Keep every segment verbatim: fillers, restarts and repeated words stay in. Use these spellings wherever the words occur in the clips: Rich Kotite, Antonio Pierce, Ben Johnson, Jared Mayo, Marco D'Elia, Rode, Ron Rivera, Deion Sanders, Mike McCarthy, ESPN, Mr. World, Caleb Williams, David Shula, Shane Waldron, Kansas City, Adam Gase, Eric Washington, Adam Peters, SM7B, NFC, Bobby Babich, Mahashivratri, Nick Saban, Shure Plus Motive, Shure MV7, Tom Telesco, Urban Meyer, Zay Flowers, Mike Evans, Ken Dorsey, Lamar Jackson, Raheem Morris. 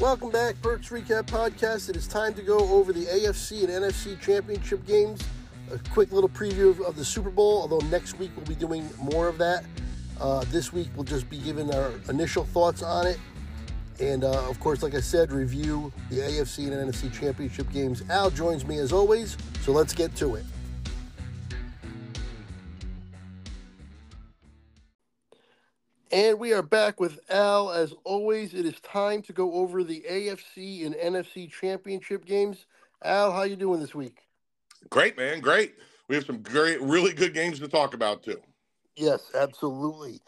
Welcome back, Burt's Recap Podcast. It is time to go over the A F C and N F C championship games. A quick little preview of the Super Bowl, although next week we'll be doing more of that. Uh, this week we'll just be giving our initial thoughts on it. And, uh, of course, like I said, review the A F C and N F C championship games. Al joins me as always, so let's get to it. And we are back with Al. As always, it is time to go over the A F C and N F C championship games. Al, how you doing this week? Great, man. Great. We have some great, really good games to talk about, too. Yes, absolutely.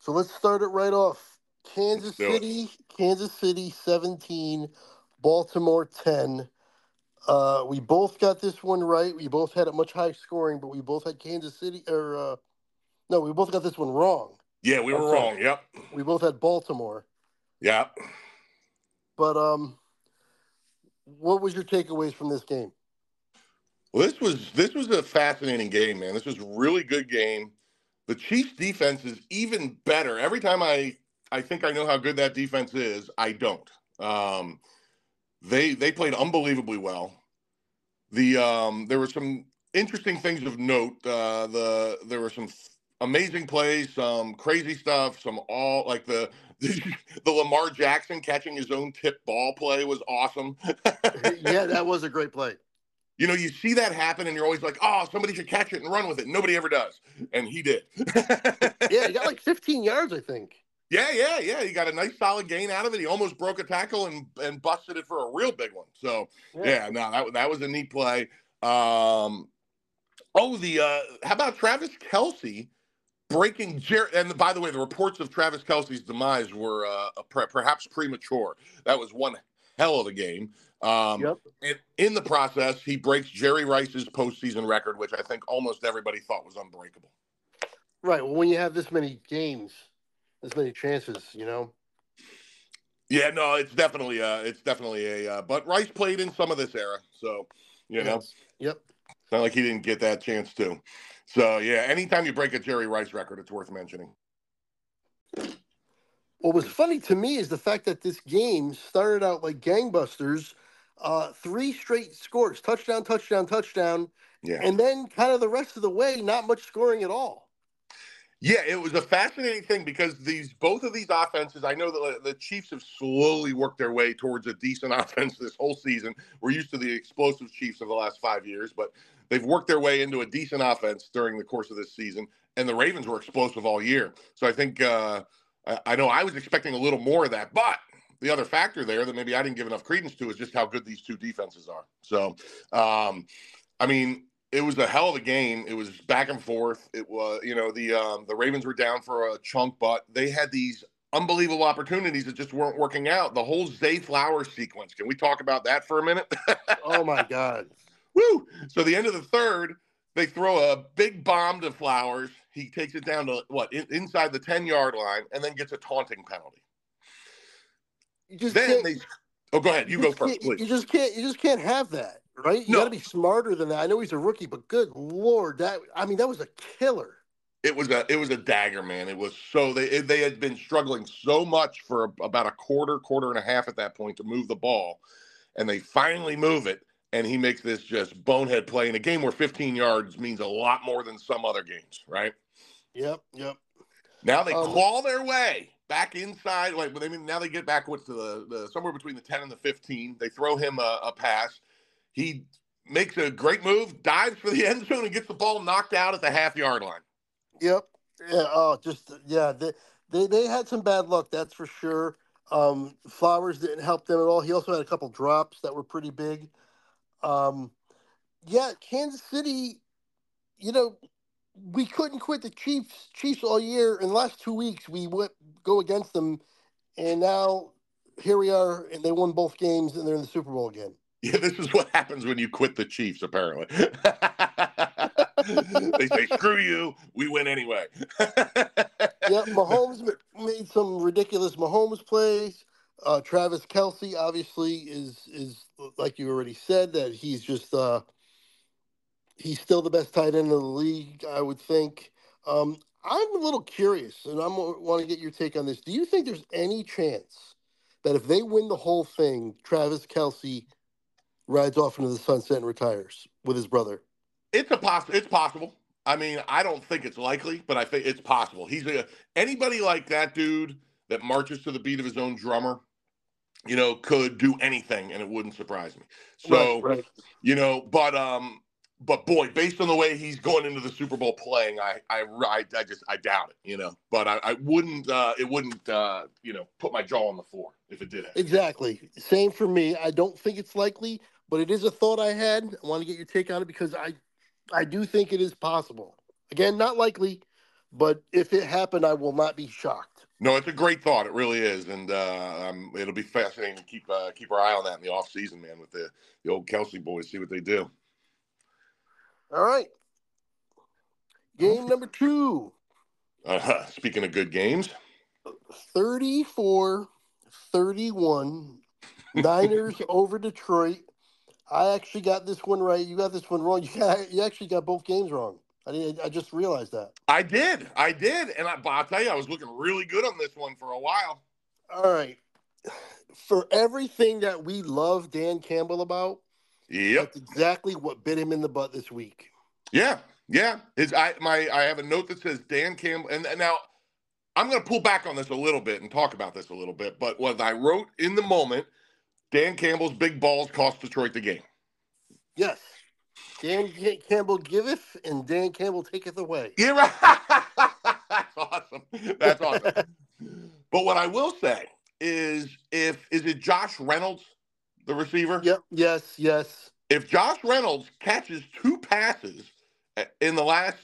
So let's start it right off. Kansas City, Kansas City seventeen, Baltimore ten. Uh, we both got this one right. We both had it much high scoring, but we both had Kansas City, or uh, no, we both got this one wrong. Yeah, we were okay. wrong. Yep. We both had Baltimore. Yeah. But um, what was your takeaways from this game? Well, this was this was a fascinating game, man. This was a really good game. The Chiefs' defense is even better. Every time I I think I know how good that defense is, I don't. Um, they they played unbelievably well. The um, there were some interesting things of note. Uh, the there were some. Th- Amazing plays, some crazy stuff, some all like the the Lamar Jackson catching his own tip ball play was awesome. Yeah, that was a great play. You know, you see that happen, and you're always like, "Oh, somebody should catch it and run with it." Nobody ever does, and he did. Yeah, he got like fifteen yards, I think. Yeah, yeah, yeah. He got a nice solid gain out of it. He almost broke a tackle and and busted it for a real big one. So yeah, yeah no, that that was a neat play. Um, oh, the uh, how about Travis Kelce? Breaking Jer- – and by the way, the reports of Travis Kelce's demise were uh, pre- perhaps premature. That was one hell of a game. Um, yep. And in the process, he breaks Jerry Rice's postseason record, which I think almost everybody thought was unbreakable. Right. Well, when you have this many games, this many chances, you know. Yeah, no, it's definitely uh, – it's definitely a uh, – but Rice played in some of this era, so, you know. Yes. Yep. It's not like he didn't get that chance, too. So, yeah, anytime you break a Jerry Rice record, it's worth mentioning. What was funny to me is the fact that this game started out like gangbusters, uh, three straight scores, touchdown, touchdown, touchdown, yeah. And then kind of the rest of the way, not much scoring at all. Yeah, it was a fascinating thing because these both of these offenses, I know that the Chiefs have slowly worked their way towards a decent offense this whole season. We're used to the explosive Chiefs of the last five years, but they've worked their way into a decent offense during the course of this season, and the Ravens were explosive all year. So I think uh, I know I was expecting a little more of that, but the other factor there that maybe I didn't give enough credence to is just how good these two defenses are. So, um, I mean – it was a hell of a game. It was back and forth. It was, you know, the um, the Ravens were down for a chunk, but they had these unbelievable opportunities that just weren't working out. The whole Zay Flowers sequence. Can we talk about that for a minute? Oh, my God. Woo! So the end of the third, they throw a big bomb to Flowers. He takes it down to, what, in, inside the ten-yard line and then gets a taunting penalty. You just then they – oh, go ahead. You, you go first, please. You just can't, you just can't have that. Right? You no. got to be smarter than that. I know he's a rookie, but good Lord, that I mean, that was a killer. It was a it was a dagger, man. It was so they they had been struggling so much for a, about a quarter, quarter and a half at that point to move the ball, and they finally move it, and he makes this just bonehead play in a game where fifteen yards means a lot more than some other games, right? Yep, yep. Now they um, claw their way back inside. Like they mean, now they get back with the, the somewhere between the ten and the fifteen. They throw him a, a pass. He makes a great move, dives for the end zone, and gets the ball knocked out at the half-yard line. Yep. Yeah, oh, just, yeah, they, they they had some bad luck, that's for sure. Um, Flowers didn't help them at all. He also had a couple drops that were pretty big. Um, yeah, Kansas City, you know, we couldn't quit the Chiefs Chiefs all year. In the last two weeks, we went go against them, and now here we are, and they won both games, and they're in the Super Bowl again. Yeah, this is what happens when you quit the Chiefs, apparently. They say, screw you, we win anyway. Yeah, Mahomes made some ridiculous Mahomes plays. Uh, Travis Kelce, obviously, is, is like you already said, that he's just uh, – he's still the best tight end in the league, I would think. Um, I'm a little curious, and I want to get your take on this. Do you think there's any chance that if they win the whole thing, Travis Kelce rides off into the sunset and retires with his brother. It's a poss- It's possible. I mean, I don't think it's likely, but I think it's possible. He's a, anybody like that dude that marches to the beat of his own drummer, you know, could do anything, and it wouldn't surprise me. So, right, right. you know, but um, but boy, based on the way he's going into the Super Bowl playing, I I, I, I just I doubt it, you know. But I, I wouldn't uh, it wouldn't uh, you know, put my jaw on the floor if it did happen. Exactly. Same for me. I don't think it's likely, but it is a thought I had. I want to get your take on it because I. I do think it is possible. Again, not likely, but if it happened, I will not be shocked. No, it's a great thought. It really is, and uh, um, it'll be fascinating to keep uh, keep our eye on that in the off season, man, with the, the old Kelce boys, see what they do. All right. Game number two. Uh, speaking of good games. thirty-four thirty-one, Niners over Detroit. I actually got this one right. You got this one wrong. You got, you actually got both games wrong. I didn't, I just realized that. I did. I did. And I, I'll tell you, I was looking really good on this one for a while. All right. For everything that we love Dan Campbell about, yep, that's exactly what bit him in the butt this week. Yeah. Yeah. His, I, my, I have a note that says Dan Campbell. And, and now I'm going to pull back on this a little bit and talk about this a little bit. But what I wrote in the moment, Dan Campbell's big balls cost Detroit the game. Yes. Dan Campbell giveth, and Dan Campbell taketh away. Yeah, right. That's awesome. That's awesome. But what I will say is, if is it Josh Reynolds, the receiver? Yep. Yes, yes. If Josh Reynolds catches two passes in the last,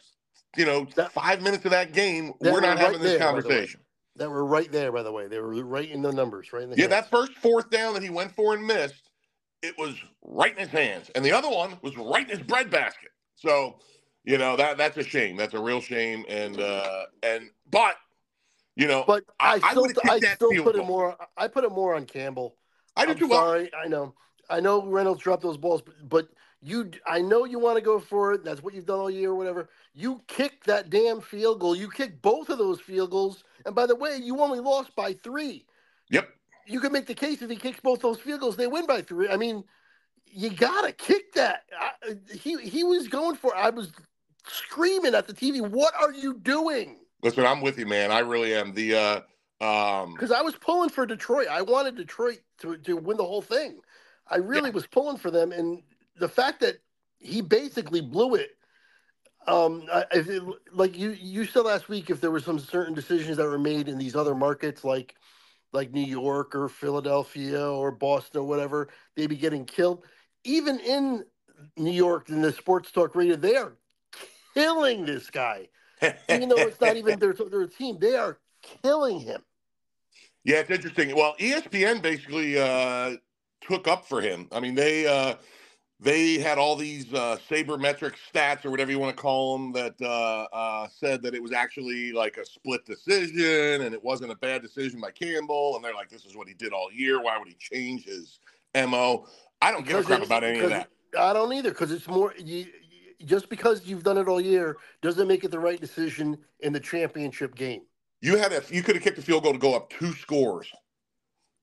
you know, that, five minutes of that game, that we're not right having this there, conversation. That were right there, by the way. They were right in the numbers, right in the Yeah, hands. That first fourth down that he went for and missed, it was right in his hands. And the other one was right in his breadbasket. So, you know, that that's a shame. That's a real shame. And uh, and but you know, but I, I still, I I still put it more I put it more on Campbell. I did too. Sorry, well. I know. I know Reynolds dropped those balls, but, but you I know you want to go for it. That's what you've done all year or whatever. You kicked that damn field goal. You kicked both of those field goals. And by the way, you only lost by three. Yep. You can make the case if he kicks both those field goals, they win by three. I mean, you got to kick that. I, he he was going for it. I was screaming at the T V, what are you doing? Listen, I'm with you, man. I really am. The uh, um, because I was pulling for Detroit. I wanted Detroit to, to win the whole thing. I really yeah. was pulling for them. And the fact that he basically blew it, Um, I, I, like you, you said last week, if there were some certain decisions that were made in these other markets, like like New York or Philadelphia or Boston or whatever, they'd be getting killed. Even in New York, in the sports talk radio, they are killing this guy. Even though it's not even their, their team, they are killing him. Yeah, it's interesting. Well, E S P N basically uh, took up for him. I mean, they... Uh... They had all these uh, sabermetric stats or whatever you want to call them that uh, uh, said that it was actually like a split decision and it wasn't a bad decision by Campbell. And they're like, this is what he did all year. Why would he change his M O? I don't because give a crap about any of that. I don't either, because it's more you, – just because you've done it all year doesn't make it the right decision in the championship game. You had a, you could have kicked a field goal to go up two scores.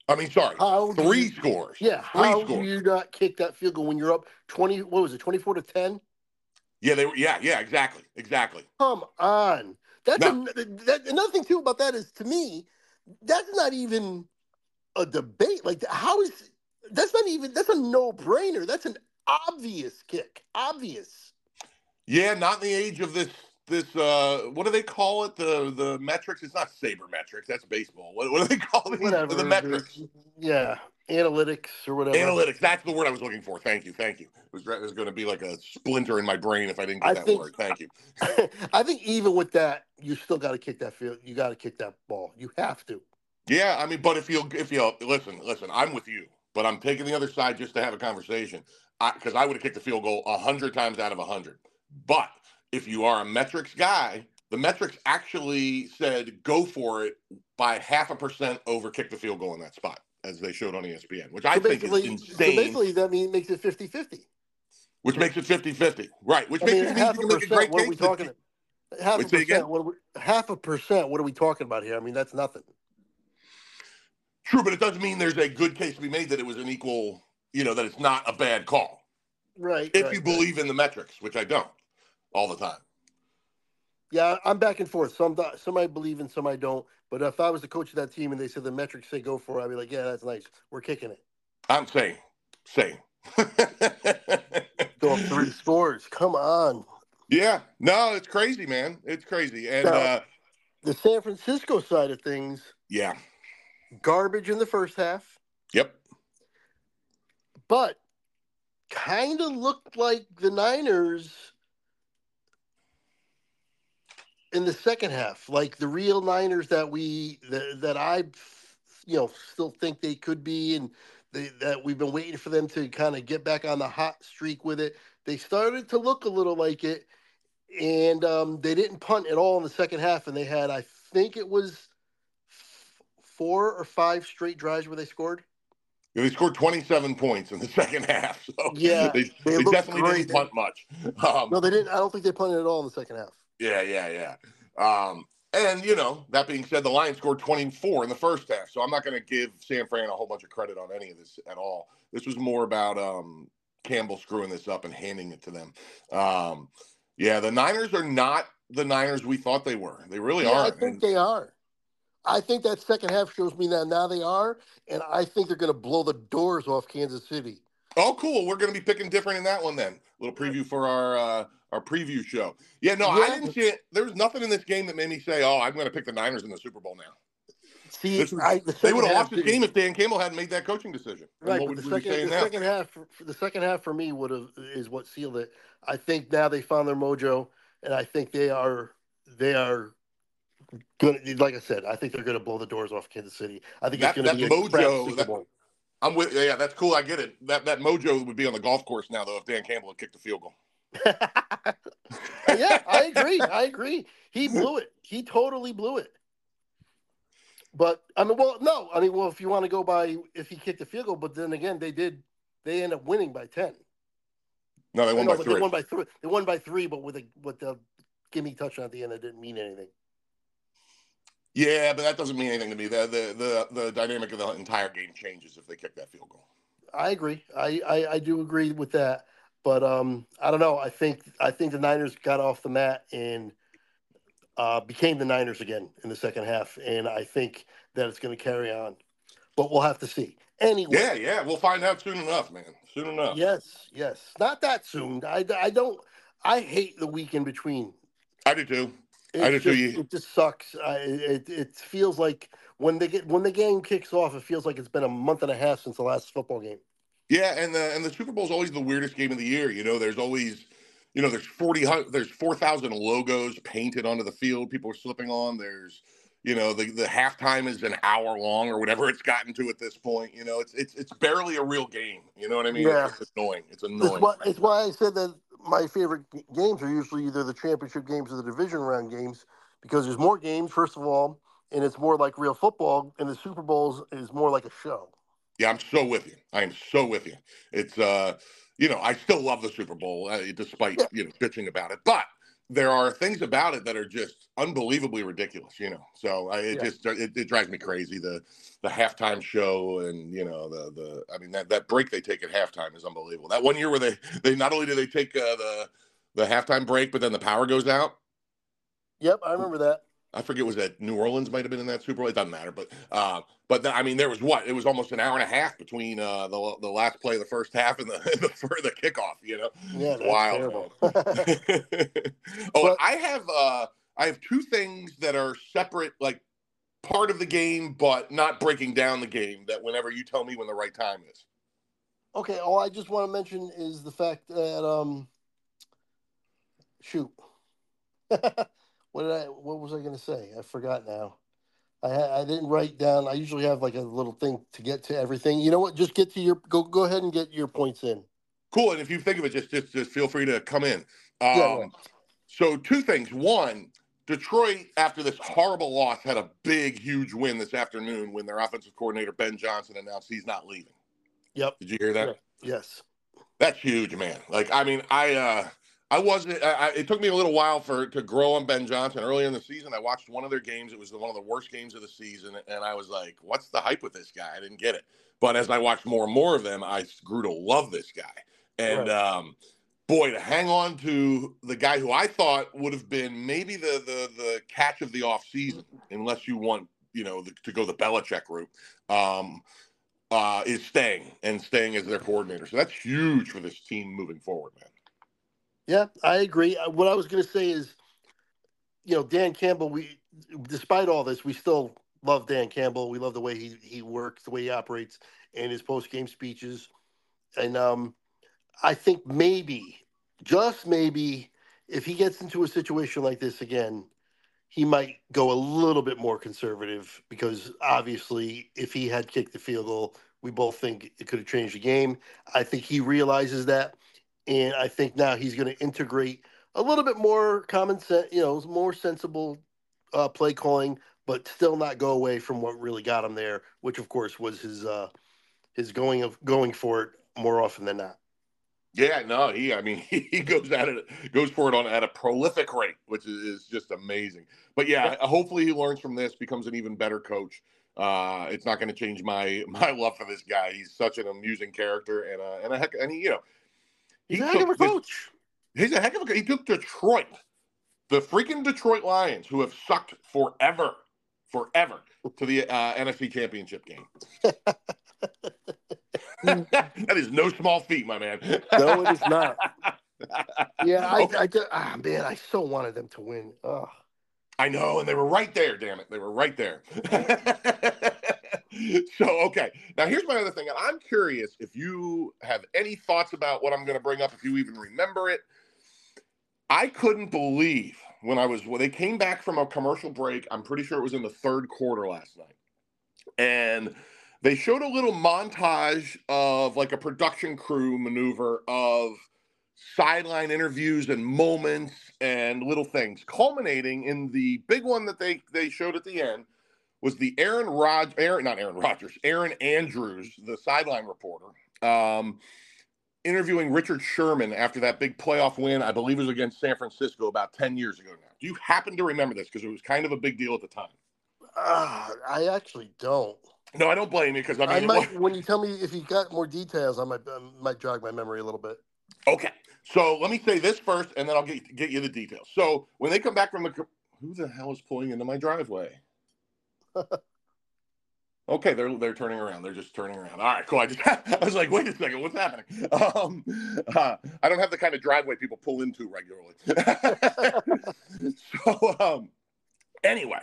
I mean, sorry, how three you, scores. Yeah, three how scores. Do you not kick that field goal when you're up twenty? What was it, twenty-four to ten? Yeah, they were. Yeah, yeah, exactly, exactly. Come on, that's no. a, that, another thing too about that is, to me, that's not even a debate. Like, how is that's not even that's a no-brainer. That's an obvious kick, obvious. Yeah, not in the age of this. This uh, what do they call it? The the metrics. It's not sabermetrics. That's baseball. What, what do they call these? Whatever, the metrics? Yeah, analytics or whatever. Analytics. That's the word I was looking for. Thank you. Thank you. It was, it was going to be like a splinter in my brain if I didn't get I that think, word. Thank you. I think even with that, you still got to kick that field. You got to kick that ball. You have to. Yeah, I mean, but if you if you listen, listen, I'm with you, but I'm taking the other side just to have a conversation, because I, I would have kicked the field goal a hundred times out of a hundred, but. If you are a metrics guy, the metrics actually said go for it by half a percent over kick the field goal in that spot, as they showed on E S P N, which I so think is insane. So basically, that means it makes it fifty-fifty. Which makes it fifty-fifty. Right. Which I makes mean, it half a percent, a great what are we talking about? Half a percent, what are we, half a percent, what are we talking about here? I mean, that's nothing. True, but it doesn't mean there's a good case to be made that it was an equal, you know, that it's not a bad call. Right. If right, you believe right. in the metrics, which I don't all the time. Yeah, I'm back and forth. Some, some I believe in, some I don't. But if I was the coach of that team and they said the metrics say go for it, I'd be like, yeah, that's nice. We're kicking it. I'm saying, saying. Go up three scores. Come on. Yeah. No, it's crazy, man. It's crazy. And now, uh, the San Francisco side of things. Yeah. Garbage in the first half. Yep. But kind of looked like the Niners in the second half, like the real Niners that we that, that I, you know, still think they could be, and they, that we've been waiting for them to kind of get back on the hot streak with it. They started to look a little like it, and um, they didn't punt at all in the second half, and they had, I think it was four or five straight drives where they scored. Yeah, they scored twenty-seven points in the second half. So yeah, they, they, they definitely great. didn't punt much. Um, no, they didn't. I don't think they punted at all in the second half. Yeah, yeah, yeah. Um, and, you know, that being said, the Lions scored twenty-four in the first half. So I'm not going to give San Fran a whole bunch of credit on any of this at all. This was more about um, Campbell screwing this up and handing it to them. Um, yeah, the Niners are not the Niners we thought they were. They really yeah, aren't. I think and, they are. I think that second half shows me that now they are, and I think they're going to blow the doors off Kansas City. Oh, cool. We're going to be picking different in that one then. A little preview for our uh, our preview show. Yeah, no, yeah. I didn't see it. There was nothing in this game that made me say, oh, I'm going to pick the Niners in the Super Bowl now. See, was, I, the they would have lost this game if Dan Campbell hadn't made that coaching decision. Right, what but the, second, the second half, the second half for me would have is what sealed it. I think now they found their mojo, and I think they are they are – Good. Like I said, I think they're going to blow the doors off Kansas City. I think that, it's going to be mojo, a crap Super Bowl. That, I'm with, yeah, that's cool. I get it. That that mojo would be on the golf course now, though, if Dan Campbell had kicked a field goal. Yeah, I agree. I agree. He blew it. He totally blew it. But I mean, well, no, I mean, well, if you want to go by if he kicked a field goal, but then again, they did. They end up winning by ten. No, they won know, by three. They won by three. They won by three, but with a with the gimme touchdown at the end, it didn't mean anything. Yeah, but that doesn't mean anything to me. The, the the the dynamic of the entire game changes if they kick that field goal. I agree. I, I, I do agree with that. But um, I don't know. I think I think the Niners got off the mat and uh, became the Niners again in the second half. And I think that it's going to carry on. But we'll have to see. Anyway. Yeah, yeah. We'll find out soon enough, man. Soon enough. Yes, yes. Not that soon. I, I don't – I hate the week in between. I do, too. I just, you. It just sucks. I, it it feels like when they get when the game kicks off, it feels like it's been a month and a half since the last football game. Yeah, and the and the Super Bowl is always the weirdest game of the year. You know, there's always, you know, there's forty there's four thousand logos painted onto the field. People are slipping on. There's, you know, the the halftime is an hour long or whatever it's gotten to at this point. You know, it's it's it's barely a real game. You know what I mean? Yeah. It's annoying. It's annoying. It's why, it's why I said that. My favorite games are usually either the championship games or the division round games because there's more games, first of all, and it's more like real football, and the Super Bowls is more like a show. Yeah, I'm so with you. I am so with you. It's, uh, you know, I still love the Super Bowl uh, despite, yeah. you know, bitching about it. But there are things about it that are just unbelievably ridiculous, you know. So I, it yeah. just it, it drives me crazy, the the halftime show and, you know, the, the I mean, that, that break they take at halftime is unbelievable. That one year where they, they not only do they take uh, the the halftime break, but then the power goes out. Yep, I remember that. I forget, was that New Orleans might have been in that Super Bowl? It doesn't matter. But, uh, but the, I mean, there was what? It was almost an hour and a half between uh, the the last play of the first half and the the, the kickoff, you know? Yeah, that's wild. Terrible. oh, but, I have uh, I have two things that are separate, like part of the game, but not breaking down the game, that whenever you tell me when the right time is. Okay, all I just want to mention is the fact that, um, shoot. What did I? What was I going to say? I forgot now. I I didn't write down. I usually have like a little thing to get to everything. You know what? Just get to your go. Go ahead and get your points in. Cool. And if you think of it, just just, just feel free to come in. Um, yeah, yeah. So two things. One, Detroit after this horrible loss had a big, huge win this afternoon when their offensive coordinator Ben Johnson announced he's not leaving. Yep. Did you hear that? Yeah. Yes. That's huge, man. Like I mean, I. uh I wasn't. I, it took me a little while for to grow on Ben Johnson. Earlier in the season, I watched one of their games. It was the, one of the worst games of the season, and I was like, "What's the hype with this guy?" I didn't get it. But as I watched more and more of them, I grew to love this guy. And right. um, boy, to hang on to the guy who I thought would have been maybe the the the catch of the offseason, unless you want you know the, to go the Belichick route, um, uh, is staying and staying as their coordinator. So that's huge for this team moving forward, man. Yeah, I agree. What I was going to say is, you know, Dan Campbell, we, despite all this, we still love Dan Campbell. We love the way he, he works, the way he operates, and his post-game speeches. And um, I think maybe, just maybe, if he gets into a situation like this again, he might go a little bit more conservative because, obviously, if he had kicked the field goal, we both think it could have changed the game. I think he realizes that. And I think now he's going to integrate a little bit more common sense, you know, more sensible uh, play calling, but still not go away from what really got him there, which of course was his uh, his going of going for it more often than not. Yeah, no, he. I mean, he goes at it, goes for it on at a prolific rate, which is just amazing. But yeah, hopefully he learns from this, becomes an even better coach. Uh, it's not going to change my my love for this guy. He's such an amusing character, and uh, and a heck, and he, you know. He's a heck of a coach. He's a heck of a coach. He took Detroit, the freaking Detroit Lions, who have sucked forever, forever, to the uh, N F C Championship game. That is no small feat, my man. No, it is not. Yeah, I, okay. I, I do, oh, man, I so wanted them to win. Oh. I know, and they were right there, damn it. They were right there. So, okay. Now, here's my other thing. I'm curious if you have any thoughts about what I'm going to bring up, if you even remember it. I couldn't believe when I was, when they came back from a commercial break, I'm pretty sure it was in the third quarter last night. And they showed a little montage of like a production crew maneuver of sideline interviews and moments and little things, culminating in the big one that they, they showed at the end. Was the Aaron Rodgers, Aaron, not Aaron Rodgers, Erin Andrews, the sideline reporter, um, interviewing Richard Sherman after that big playoff win, I believe it was against San Francisco about ten years ago now. Do you happen to remember this? Because it was kind of a big deal at the time. Uh, I actually don't. No, I don't blame you because I mean, I might, was... when you tell me if you got more details, I might, I might jog my memory a little bit. Okay. So let me say this first, and then I'll get, get you the details. So when they come back from the – who the hell is pulling into my driveway? Okay, they're they're turning around. They're just turning around. All right, cool. I just I was like, wait a second, what's happening? Um, uh, I don't have the kind of driveway people pull into regularly. so um, anyway,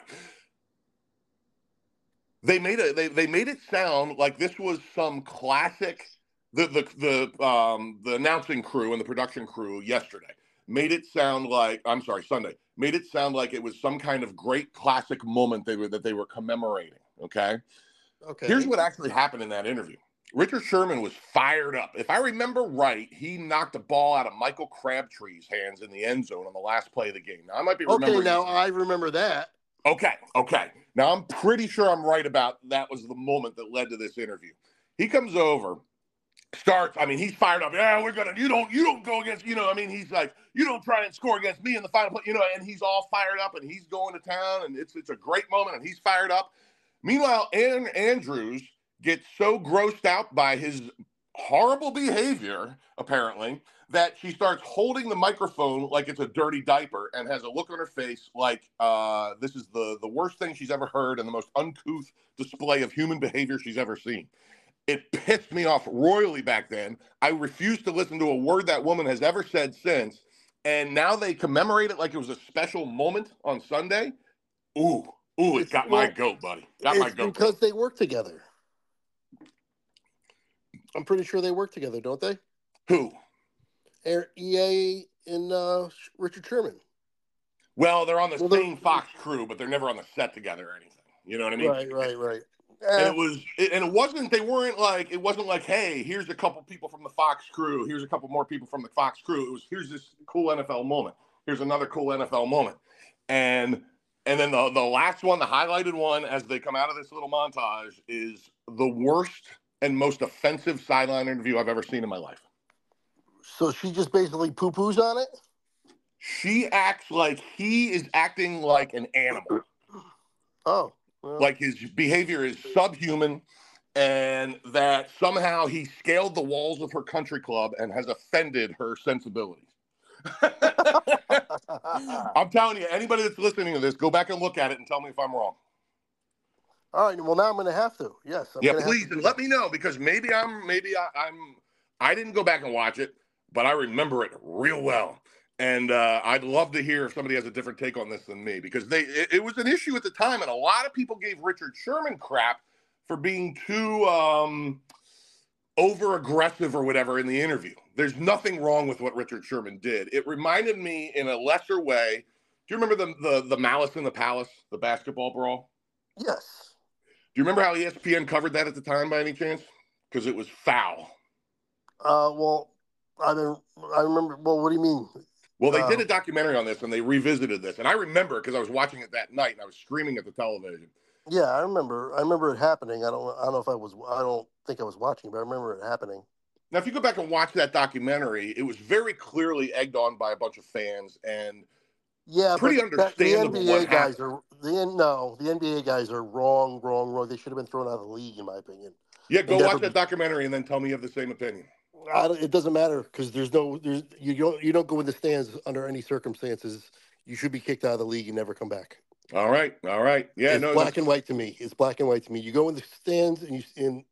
they made a they they made it sound like this was some classic. The the the um the announcing crew and the production crew yesterday made it sound like I'm sorry Sunday. made it sound like it was some kind of great classic moment they were, that they were commemorating, okay? Okay. Here's what actually happened in that interview. Richard Sherman was fired up. If I remember right, he knocked a ball out of Michael Crabtree's hands in the end zone on the last play of the game. Now, I might be remembering. Okay, now I remember that. Okay, okay. Now, I'm pretty sure I'm right about that was the moment that led to this interview. He comes over. Starts, I mean, he's fired up. Yeah, we're gonna. You don't. You don't go against. You know, I mean, he's like, you don't try and score against me in the final play. You know, and he's all fired up, and he's going to town, and it's it's a great moment, and he's fired up. Meanwhile, Erin Andrews gets so grossed out by his horrible behavior, apparently, that she starts holding the microphone like it's a dirty diaper, and has a look on her face like uh, this is the the worst thing she's ever heard, and the most uncouth display of human behavior she's ever seen. It pissed me off royally back then. I refused to listen to a word that woman has ever said since. And now they commemorate it like it was a special moment on Sunday. Ooh, ooh, it got my goat, buddy. Got my goat. Because they work together. I'm pretty sure they work together, don't they? Who? E A and uh, Richard Sherman. Well, they're on the same Fox crew, but they're never on the set together or anything. You know what I mean? Right, right, right. And it was, and it wasn't. They weren't like. It wasn't like, hey, here's a couple people from the Fox crew. Here's a couple more people from the Fox crew. It was here's this cool N F L moment. Here's another cool N F L moment. And and then the the last one, the highlighted one, as they come out of this little montage, is the worst and most offensive sideline interview I've ever seen in my life. So she just basically poo-poos on it? She acts like he is acting like an animal. Oh. Well. Like his behavior is subhuman, and that somehow he scaled the walls of her country club and has offended her sensibilities. I'm telling you, anybody that's listening to this, go back and look at it and tell me if I'm wrong. All right. Well, now I'm going to have to. Yes. I'm yeah, please, and let me know, because maybe I'm, maybe I, I'm, I didn't go back and watch it, but I remember it real well. And uh, I'd love to hear if somebody has a different take on this than me, because they, it, it was an issue at the time. And a lot of people gave Richard Sherman crap for being too um, over aggressive or whatever in the interview. There's nothing wrong with what Richard Sherman did. It reminded me in a lesser way. Do you remember the, the, the Malice in the Palace, the basketball brawl? Yes. Do you remember how E S P N covered that at the time by any chance? Because it was foul. Uh, well, I don't. I remember. Well, what do you mean? Well, they uh, did a documentary on this, and they revisited this, and I remember because I was watching it that night, and I was screaming at the television. Yeah, I remember. I remember it happening. I don't. I don't know if I was. I don't think I was watching, but I remember it happening. Now, if you go back and watch that documentary, it was very clearly egged on by a bunch of fans, and yeah, pretty understandable. That, the N B A guys are. The, no, the N B A guys are wrong, wrong, wrong. They should have been thrown out of the league, in my opinion. Yeah, go watch that documentary and then tell me you have the same opinion. I don't, it doesn't matter, because there's no, there's, you don't, you don't go in the stands under any circumstances. You should be kicked out of the league and never come back. All right, all right, yeah, it's no, black and white to me. It's black and white to me. You go in the stands and you, and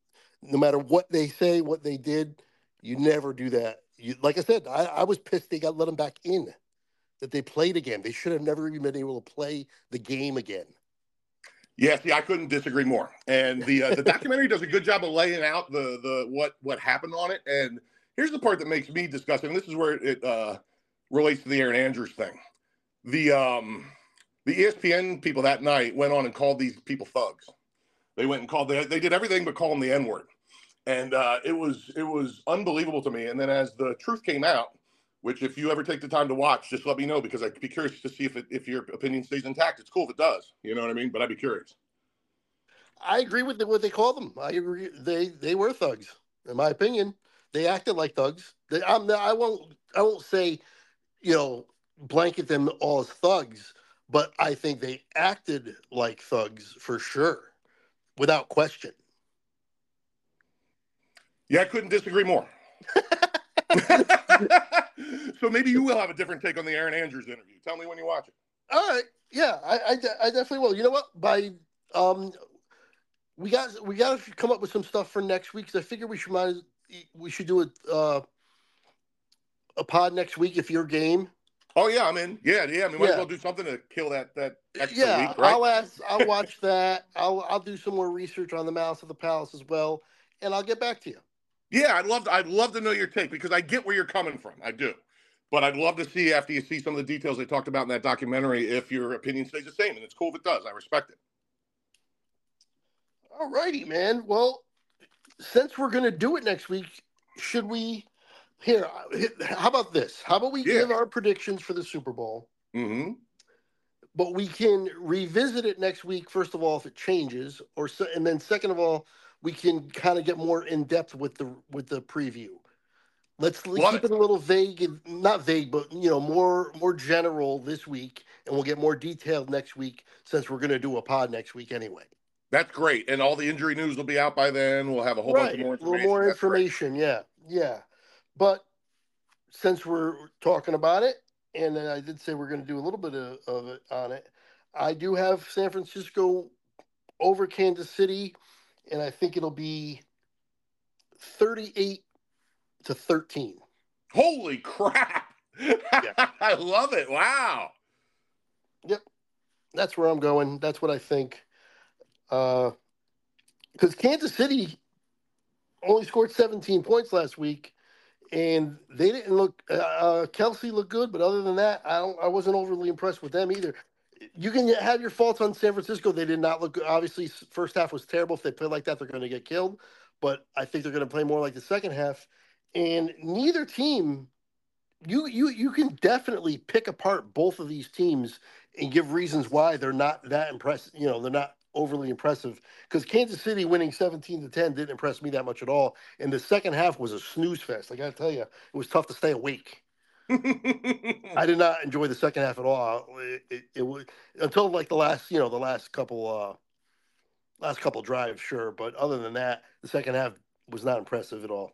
no matter what they say, what they did, you never do that. You, like I said, I, I was pissed they got let them back in. That they played again. They should have never even been able to play the game again. Yeah, see, I couldn't disagree more. And the uh, the documentary does a good job of laying out the the what what happened on it. And here's the part that makes me disgusted. And this is where it uh, relates to the Erin Andrews thing. The um, the E S P N people that night went on and called these people thugs. They went and called they they did everything but call them the N-word. And uh, it was it was unbelievable to me. And then as the truth came out, which if you ever take the time to watch, just let me know, because I'd be curious to see if it, if your opinion stays intact. It's cool if it does. You know what I mean? But I'd be curious. I agree with the, what they call them. I agree. They they were thugs, in my opinion. They acted like thugs. They, I'm not, I won't I won't say, you know, blanket them all as thugs, but I think they acted like thugs for sure, without question. Yeah, I couldn't disagree more. So maybe you will have a different take on the Erin Andrews interview. Tell me when you watch it. All right, yeah, I, I, I definitely will. You know what? By um, we got we got to come up with some stuff for next week, because I figure we should might, we should do a uh, a pod next week if you're game. Oh yeah, I'm in. Yeah, yeah, I mean, might yeah. as well do something to kill that that extra yeah, week, right? I'll ask. I'll watch that. I'll I'll do some more research on the Malice of the Palace as well, and I'll get back to you. Yeah, I'd love to, I'd love to know your take, because I get where you're coming from. I do. But I'd love to see, after you see some of the details they talked about in that documentary, if your opinion stays the same. And it's cool if it does. I respect it. All righty, man. Well, since we're going to do it next week, should we – here, how about this? How about we yeah. give our predictions for the Super Bowl? Mm-hmm. But we can revisit it next week, first of all, if it changes. or so, And then second of all, we can kind of get more in-depth with the with the preview. Let's Love keep it. it a little vague, and not vague, but you know, more more general this week, and we'll get more detailed next week, since we're going to do a pod next week anyway. That's great, and all the injury news will be out by then. We'll have a whole right. bunch of more information. A little more That's information, great. yeah, yeah. But since we're talking about it, and then I did say we're going to do a little bit of, of it on it, I do have San Francisco over Kansas City, and I think it'll be thirty-eight. To thirteen. Holy crap. Yeah. I love it. Wow. Yep. That's where I'm going. That's what I think. Uh, because Kansas City only scored seventeen points last week, and they didn't look uh, – Kelce looked good, but other than that, I don't. I wasn't overly impressed with them either. You can have your faults on San Francisco. They did not look good. Obviously, first half was terrible. If they play like that, they're going to get killed. But I think they're going to play more like the second half. And neither team, you you you can definitely pick apart both of these teams and give reasons why they're not that impressive. You know, they're not overly impressive, because Kansas City winning seventeen to ten didn't impress me that much at all. And the second half was a snooze fest. I got to tell you, it was tough to stay awake. I did not enjoy the second half at all. It, it, it was until like the last, you know, the last couple, uh, last couple drives, sure. But other than that, the second half was not impressive at all.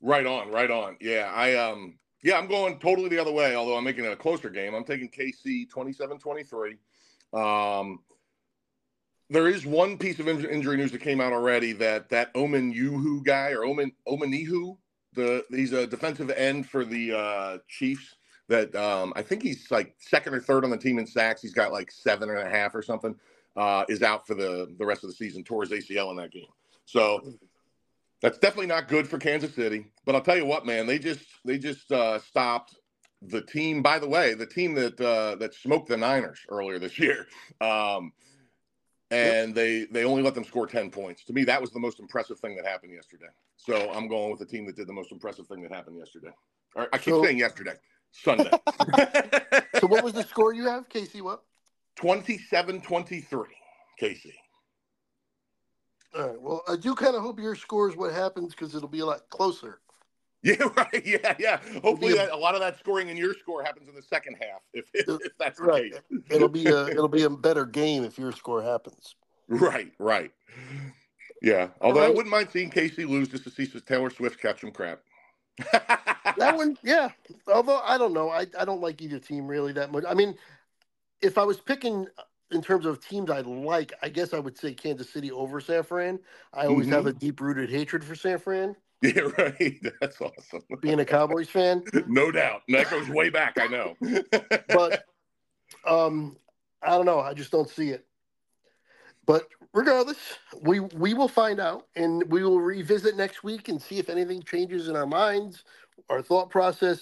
Right on, right on. Yeah, I um, yeah, I'm going totally the other way. Although I'm making it a closer game, I'm taking K C twenty-seven twenty-three. Um, there is one piece of injury news that came out already that that Omen Yuhu guy or Omen Omenihu. The, he's a defensive end for the uh, Chiefs that um, I think he's like second or third on the team in sacks. He's got like seven and a half or something, uh, is out for the, the rest of the season, tore his A C L in that game. So that's definitely not good for Kansas City. But I'll tell you what, man, they just they just uh, stopped the team. By the way, the team that uh, that smoked the Niners earlier this year. Um, and yep. they, they only let them score ten points. To me, that was the most impressive thing that happened yesterday. So I'm going with the team that did the most impressive thing that happened yesterday. All right, I keep so, saying yesterday. Sunday. So what was the score you have, Casey? What? twenty-seven twenty-three, Casey. All right. Well, I do kind of hope your score is what happens because it'll be a lot closer. Yeah, right. Yeah, yeah. Hopefully, a, that, a lot of that scoring in your score happens in the second half. If, if that's right, the case. it'll be a it'll be a better game if your score happens. Right, right. Yeah. Although right. I wouldn't mind seeing K C lose just to see Taylor Swift catch some crap. That one, yeah. Although I don't know, I I don't like either team really that much. I mean, if I was picking in terms of teams I like, I guess I would say Kansas City over San Fran. I always mm-hmm. have a deep rooted hatred for San Fran. Yeah, right. That's awesome. Being a Cowboys fan. No doubt. That goes way back, I know. But um, I don't know. I just don't see it. But regardless, we, we will find out, and we will revisit next week and see if anything changes in our minds, our thought process,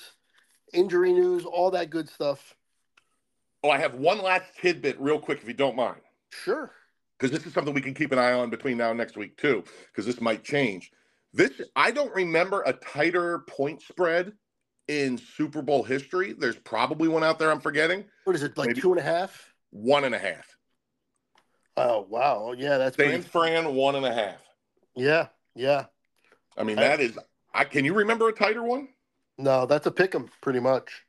injury news, all that good stuff. Oh, I have one last tidbit real quick, if you don't mind. Sure. Because this is something we can keep an eye on between now and next week, too, because this might change. This, I don't remember a tighter point spread in Super Bowl history. There's probably one out there I'm forgetting. What is it, like Maybe two and a half? One and a half. Oh, wow. Yeah, that's San Fran, one and a half. Yeah, yeah. I mean, I, that is – I can you remember a tighter one? No, that's a pick'em pretty much.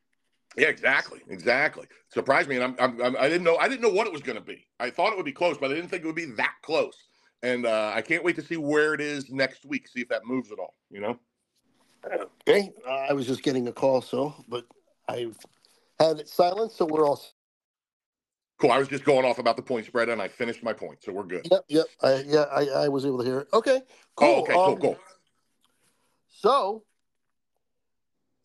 Yeah, exactly, exactly. Surprised me, and I'm, I'm, I'm, I didn't know I didn't know what it was going to be. I thought it would be close, but I didn't think it would be that close. And uh, I can't wait to see where it is next week, see if that moves at all, you know? Okay. Uh, I was just getting a call, so, but I had it silenced, so we're all. Cool. I was just going off about the point spread, and I finished my point, so we're good. Yep, yep. I, yeah, I, I was able to hear it. Okay, cool. Oh, okay, um, cool, cool. So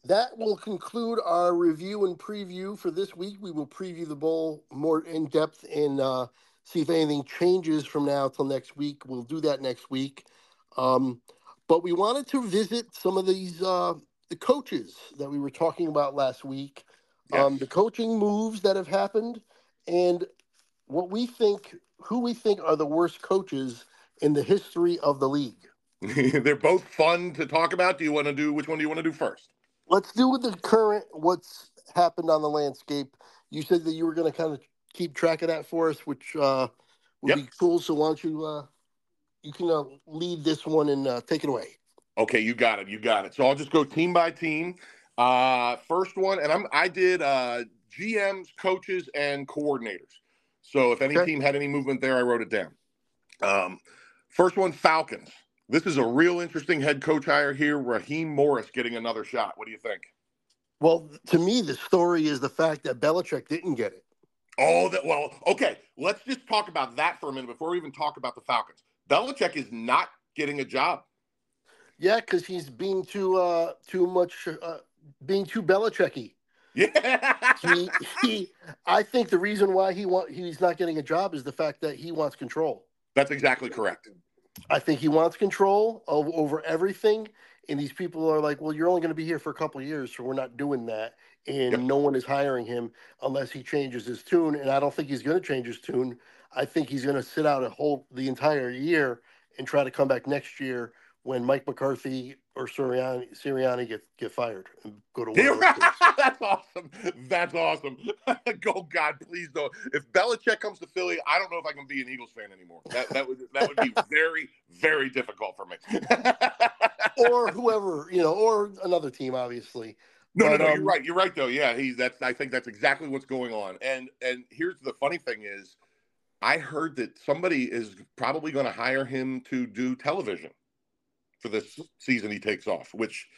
that will conclude our review and preview for this week. We will preview the bowl more in-depth in uh see if anything changes from now till next week. We'll do that next week. Um, but we wanted to visit some of these uh, the coaches that we were talking about last week, yes. um, the coaching moves that have happened, and what we think, who we think are the worst coaches in the history of the league. They're both fun to talk about. Do you want to do which one do you want to do first? Let's do with the current what's happened on the landscape. You said that you were going to kind of keep track of that for us, which uh, would yep. be cool. So why don't you, uh, you can uh, lead this one and uh, take it away. Okay, you got it. You got it. So I'll just go team by team. Uh, first one, and I'm, I did uh, G Ms, coaches, and coordinators. So if any okay. team had any movement there, I wrote it down. Um, first one, Falcons. This is a real interesting head coach hire here. Raheem Morris getting another shot. What do you think? Well, to me, the story is the fact that Belichick didn't get it. Oh, that well, okay. Let's just talk about that for a minute before we even talk about the Falcons. Belichick is not getting a job. Yeah, because he's being too uh, too much, uh, being too Belichicky. Yeah, he, he. I think the reason why he want he's not getting a job is the fact that he wants control. That's exactly correct. I think he wants control of, over everything, and these people are like, "Well, you're only going to be here for a couple of years, so we're not doing that." And yep. no one is hiring him unless he changes his tune. And I don't think he's going to change his tune. I think he's going to sit out a whole the entire year and try to come back next year when Mike McCarthy or Sirianni, Sirianni get, get fired and go to work. That's awesome. That's awesome. Go, God, please don't. If Belichick comes to Philly, I don't know if I can be an Eagles fan anymore. That, that would that would be very, very difficult for me. Or whoever, you know, or another team, obviously. No, but, no, no, um, you're right. You're right, though. Yeah, he's. That's. I think that's exactly what's going on. And and here's the funny thing is, I heard that somebody is probably going to hire him to do television for this season he takes off, which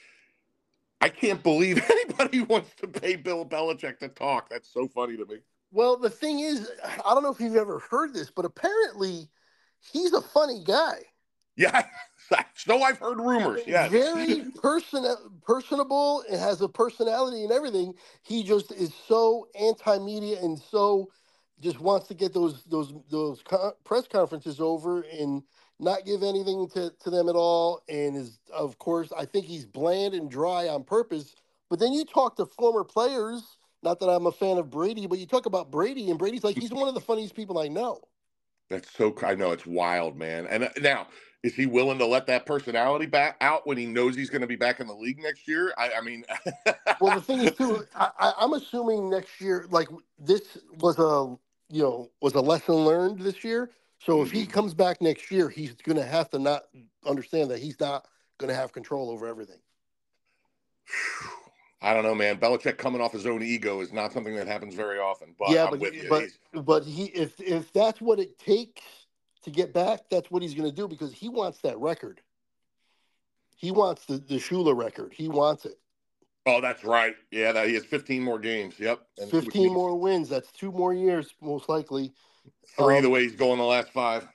I can't believe anybody wants to pay Bill Belichick to talk. That's so funny to me. Well, the thing is, I don't know if you've ever heard this, but apparently he's a funny guy. Yeah. So I've heard rumors. Yeah, very person personable. It has a personality and everything. He just is so anti-media and so just wants to get those those those co- press conferences over and not give anything to, to them at all. And is of course, I think he's bland and dry on purpose. But then you talk to former players. Not that I'm a fan of Brady, but you talk about Brady, and Brady's like he's one of the funniest people I know. That's so. I know it's wild, man. And now. Is he willing to let that personality back out when he knows he's going to be back in the league next year? I, I mean, well, the thing is too, I, I, I'm assuming next year, like this was a, you know, was a lesson learned this year. So if he comes back next year, he's going to have to not understand that he's not going to have control over everything. I don't know, man. Belichick coming off his own ego is not something that happens very often. But yeah, I'm but with you. but, but he if if that's what it takes. To get back, that's what he's going to do because he wants that record. He wants the, the Shula record. He wants it. Oh, that's right. Yeah, that, he has fifteen more games. Yep. And fifteen more wins. That's two more years, most likely. Three um, the way he's going the last five.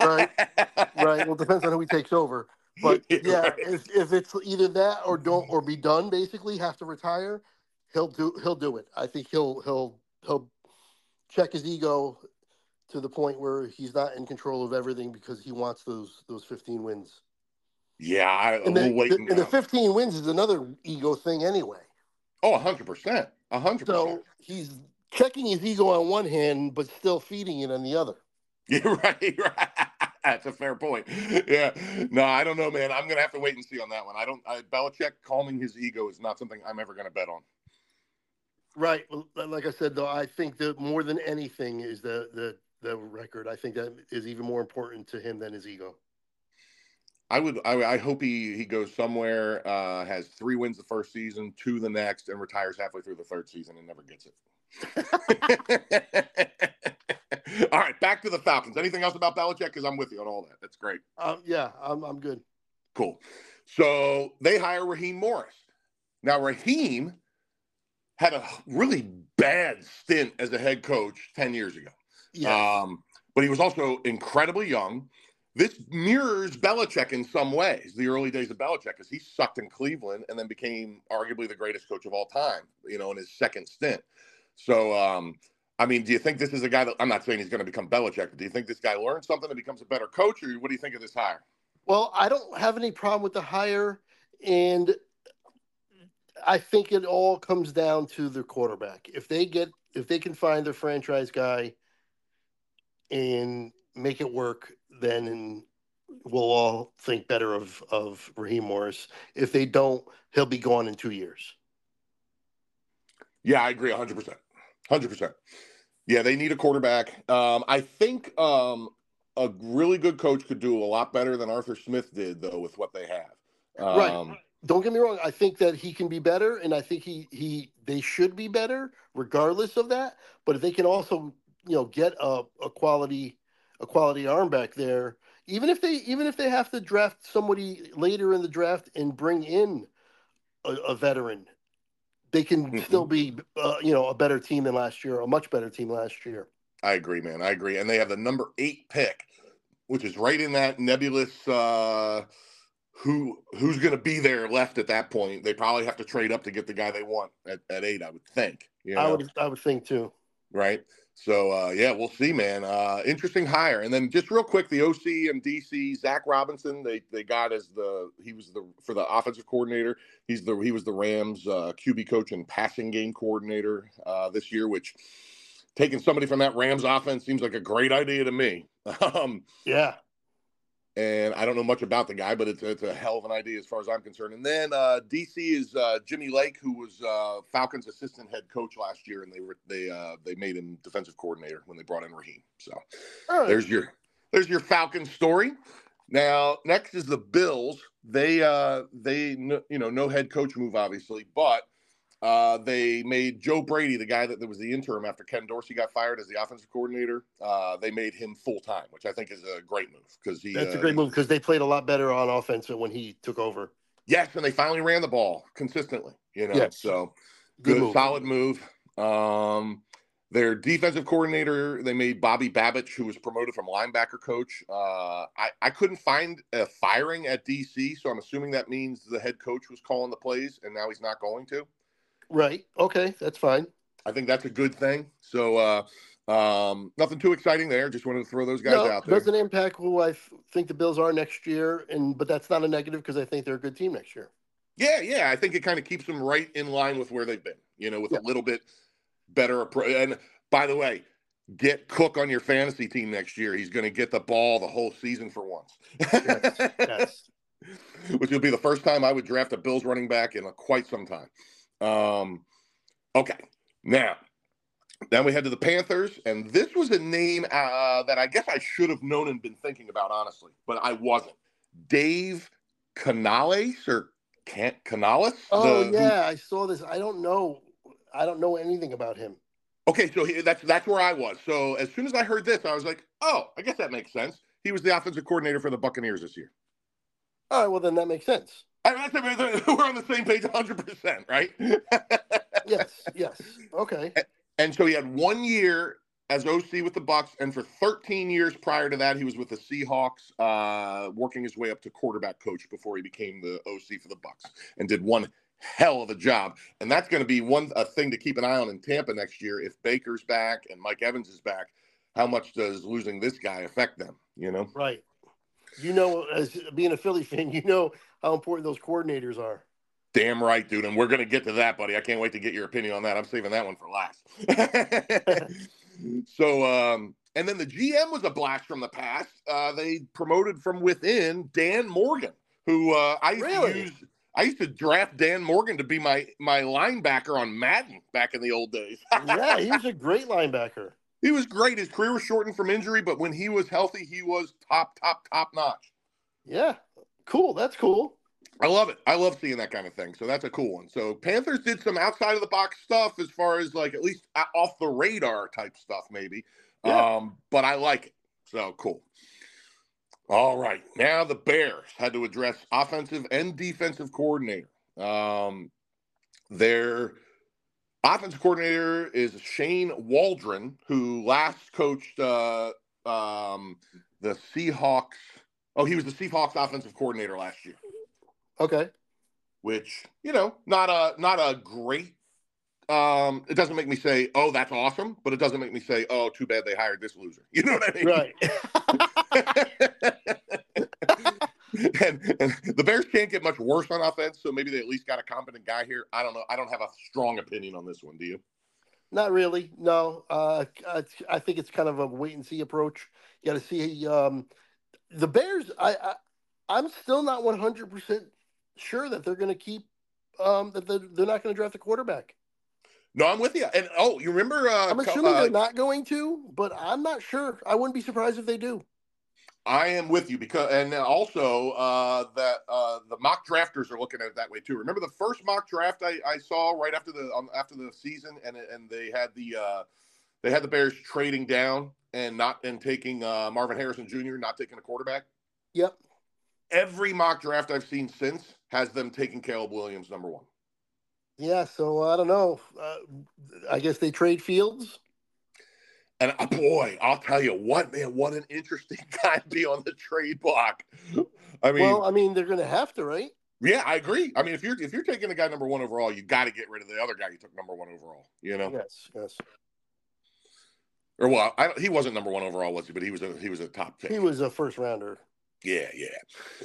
Right. Right. Well, it depends on who he takes over. But, yeah, yeah right. if, if it's either that or don't or be done, basically, have to retire, he'll do he'll do it. I think he'll he'll he'll check his ego to the point where he's not in control of everything because he wants those those fifteen wins. Yeah, I, and, then, we'll wait the, and the fifteen wins is another ego thing anyway. Oh, one hundred percent. one hundred percent. So he's checking his ego on one hand, but still feeding it on the other. Yeah, right, right. That's a fair point. Yeah. No, I don't know, man. I'm going to have to wait and see on that one. I don't. I, Belichick calming his ego is not something I'm ever going to bet on. Right. Like I said, though, I think that more than anything is the the – the record. I think that is even more important to him than his ego. I would, I, I hope he, he goes somewhere, uh, has three wins the first season, two the next, and retires halfway through the third season and never gets it. All right, back to the Falcons. Anything else about Belichick? Because I'm with you on all that. That's great. Um, yeah, I'm, I'm good. Cool. So they hire Raheem Morris. Now, Raheem had a really bad stint as a head coach ten years ago. Yes. Um, but he was also incredibly young. This mirrors Belichick in some ways, the early days of Belichick, because he sucked in Cleveland and then became arguably the greatest coach of all time, you know, in his second stint. So, um, I mean, do you think this is a guy that – I'm not saying he's going to become Belichick, but do you think this guy learns something and becomes a better coach, or what do you think of this hire? Well, I don't have any problem with the hire, and I think it all comes down to the quarterback. If they get – if they can find their franchise guy – and make it work, then we'll all think better of, of Raheem Morris. If they don't, he'll be gone in two years. Yeah, I agree one hundred percent. one hundred percent. Yeah, they need a quarterback. Um, I think um, a really good coach could do a lot better than Arthur Smith did, though, with what they have. Um, right. Don't get me wrong. I think that he can be better, and I think he, he they should be better regardless of that. But if they can also – you know, get a, a quality a quality arm back there. Even if they even if they have to draft somebody later in the draft and bring in a, a veteran, they can mm-hmm. still be uh, you know a better team than last year, a much better team last year. I agree, man. I agree, and they have the number eight pick, which is right in that nebulous. Uh, who who's going to be there left at that point? They probably have to trade up to get the guy they want at, at eight. I would think. You know? I would I would think too. Right. So, uh, yeah, we'll see, man. Uh, interesting hire. And then just real quick, the O C and D C, Zach Robinson, they they got as the – he was the – for the offensive coordinator. He's the He was the Rams uh, Q B coach and passing game coordinator uh, this year, which taking somebody from that Rams offense seems like a great idea to me. um, yeah. And I don't know much about the guy, but it's, it's a hell of an idea as far as I'm concerned. And then uh, D C is uh, Jimmy Lake, who was uh, Falcons' assistant head coach last year, and they were, they uh, they made him defensive coordinator when they brought in Raheem. So right. there's your there's your Falcons story. Now next is the Bills. They uh, they you know no head coach move obviously, but Uh, they made Joe Brady, the guy that, that was the interim after Ken Dorsey got fired as the offensive coordinator, uh, they made him full-time, which I think is a great move. Because he That's uh, a great move because they played a lot better on offense when he took over. Yes, and they finally ran the ball consistently. You know, yes. So good, good move. Solid move. Um, their defensive coordinator, they made Bobby Babich, who was promoted from linebacker coach. Uh, I, I couldn't find a firing at D C, so I'm assuming that means the head coach was calling the plays, and now he's not going to. Right. Okay. That's fine. I think that's a good thing. So, uh, um, nothing too exciting there. Just wanted to throw those guys no, out there. Doesn't impact who I f- think the Bills are next year. And, but that's not a negative because I think they're a good team next year. Yeah. Yeah. I think it kind of keeps them right in line with where they've been, you know, with yeah. a little bit better approach. And by the way, get Cook on your fantasy team next year. He's going to get the ball the whole season for once. Yes. Yes. Which will be the first time I would draft a Bills running back in a, quite some time. Um, okay. Now, then we head to the Panthers, and this was a name uh, that I guess I should have known and been thinking about, honestly, but I wasn't. Dave Canales or Can- Canales? Oh, the, yeah, who... I saw this. I don't know. I don't know anything about him. Okay, so he, that's that's where I was. So as soon as I heard this, I was like, oh, I guess that makes sense. He was the offensive coordinator for the Buccaneers this year. All right, well, then that makes sense. We're on the same page one hundred percent, right? Yes, yes. Okay. And so he had one year as O C with the Bucs, and for thirteen years prior to that, he was with the Seahawks, uh, working his way up to quarterback coach before he became the O C for the Bucs, and did one hell of a job. And that's going to be one a thing to keep an eye on in Tampa next year. If Baker's back and Mike Evans is back, how much does losing this guy affect them, you know? Right. You know, as being a Philly fan, you know how important those coordinators are. Damn right, dude. And we're going to get to that, buddy. I can't wait to get your opinion on that. I'm saving that one for last. So, um, and then the G M was a blast from the past. Uh, they promoted from within Dan Morgan, who uh, I used really? to use, I used to draft Dan Morgan to be my, my linebacker on Madden back in the old days. Yeah, he was a great linebacker. He was great. His career was shortened from injury, but when he was healthy, he was top, top, top notch. Yeah. Cool. That's cool. I love it. I love seeing that kind of thing. So that's a cool one. So Panthers did some outside of the box stuff as far as like at least off the radar type stuff maybe. Yeah. Um, but I like it. So cool. All right. Now the Bears had to address offensive and defensive coordinator. Um, their offensive coordinator is Shane Waldron, who last coached uh, um, the Seahawks. Oh, he was the Seahawks offensive coordinator last year. Okay. Which, you know, not a not a great um, – it doesn't make me say, oh, that's awesome, but it doesn't make me say, oh, too bad they hired this loser. You know what I mean? Right. And, and the Bears can't get much worse on offense, so maybe they at least got a competent guy here. I don't know. I don't have a strong opinion on this one. Do you? Not really. No. Uh, I, I think it's kind of a wait and see approach. You got to see um, the Bears. I, I I'm still not one hundred percent sure that they're going to keep um, that they're, they're not going to draft a quarterback. No, I'm with you. And oh, you remember? Uh, I'm assuming uh, they're not going to, but I'm not sure. I wouldn't be surprised if they do. I am with you because, and also uh, that uh, the mock drafters are looking at it that way too. Remember the first mock draft I, I saw right after the um, after the season, and and they had the uh, they had the Bears trading down and not and taking uh, Marvin Harrison Junior, not taking a quarterback. Yep. Every mock draft I've seen since has them taking Caleb Williams number one. Yeah, so I don't know. Uh, I guess they trade Fields. And, uh, boy, I'll tell you what, man, what an interesting guy to be on the trade block. I mean, well, I mean, they're going to have to, right? Yeah, I agree. I mean, if you're if you're taking the guy number one overall, you got to get rid of the other guy you took number one overall, you know? Yes, yes. Or, well, I, he wasn't number one overall, was he? But he was a, he was a top pick. He was a first-rounder. Yeah, yeah.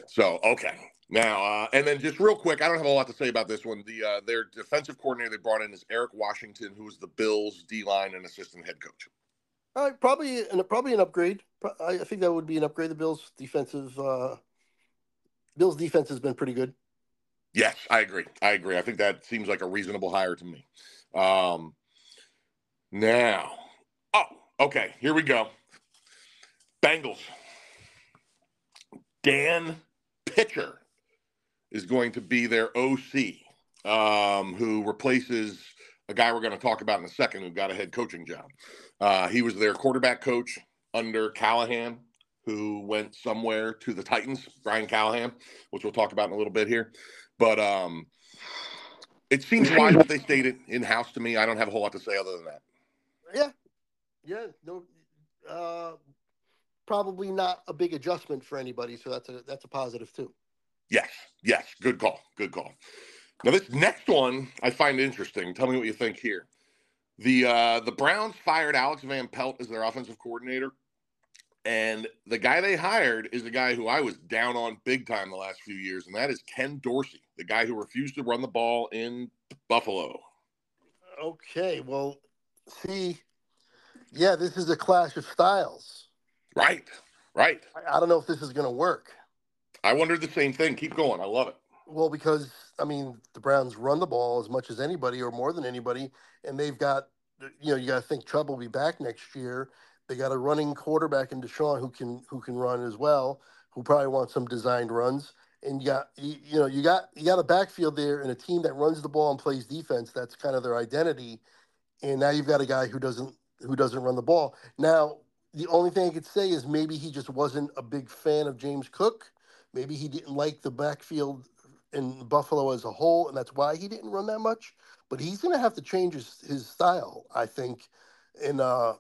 So, okay. Now, uh, and then just real quick, I don't have a lot to say about this one. The uh, their defensive coordinator they brought in is Eric Washington, who is the Bills' D-line and assistant head coach. All right, probably and probably an upgrade. I think that would be an upgrade. The Bills' defensive, uh, Bills' defense has been pretty good. Yes, I agree. I agree. I think that seems like a reasonable hire to me. Um, now, oh, okay, here we go. Bengals. Dan Pitcher is going to be their O C. um, who replaces a guy we're going to talk about in a second who got a head coaching job. Uh, he was their quarterback coach under Callahan, who went somewhere to the Titans, Brian Callahan, which we'll talk about in a little bit here. But um, it seems wise that they stayed in-house to me. I don't have a whole lot to say other than that. Yeah. Yeah. No. Uh, probably not a big adjustment for anybody, so that's a that's a positive too. Yes. Yes. Good call. Good call. Now, this next one I find interesting. Tell me what you think here. The uh, the Browns fired Alex Van Pelt as their offensive coordinator, and the guy they hired is a guy who I was down on big time the last few years, and that is Ken Dorsey, the guy who refused to run the ball in Buffalo. Okay, well, see, yeah, this is a clash of styles. Right, right. I, I don't know if this is going to work. I wondered the same thing. Keep going. I love it. Well, because, I mean, the Browns run the ball as much as anybody or more than anybody, and they've got, you know, you got to think Chubb will be back next year. They got a running quarterback in Deshaun who can who can run as well, who probably wants some designed runs. And you got, you, you know, you got you got a backfield there and a team that runs the ball and plays defense. That's kind of their identity. And now you've got a guy who doesn't who doesn't run the ball. Now, the only thing I could say is maybe he just wasn't a big fan of James Cook. Maybe he didn't like the backfield in Buffalo as a whole, and that's why he didn't run that much. But he's going to have to change his, his style, I think, and uh,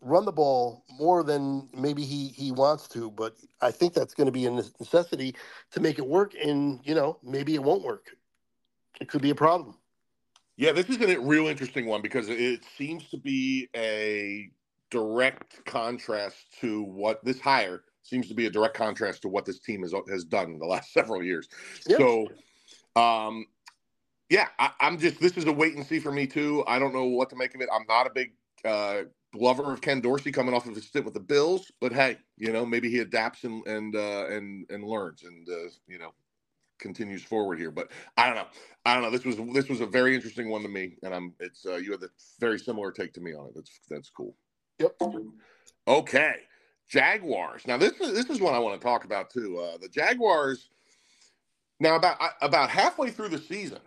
run the ball more than maybe he, he wants to. But I think that's going to be a necessity to make it work, and, you know, maybe it won't work. It could be a problem. Yeah, this is a real interesting one because it seems to be a direct contrast to what this hire seems to be a direct contrast to what this team has, has done in the last several years. Yep. So, um, yeah, I, I'm just, this is a wait and see for me too. I don't know what to make of it. I'm not a big uh, lover of Ken Dorsey coming off of his stint with the Bills, but hey, you know, maybe he adapts and, and, uh, and, and learns and, uh, you know, continues forward here. But I don't know. I don't know. This was, this was a very interesting one to me, and I'm, it's, uh, you had a very similar take to me on it. That's, that's cool. Yep. Okay. Jaguars. Now, this is this is one I want to talk about too. Uh, the Jaguars. Now, about about halfway through the season,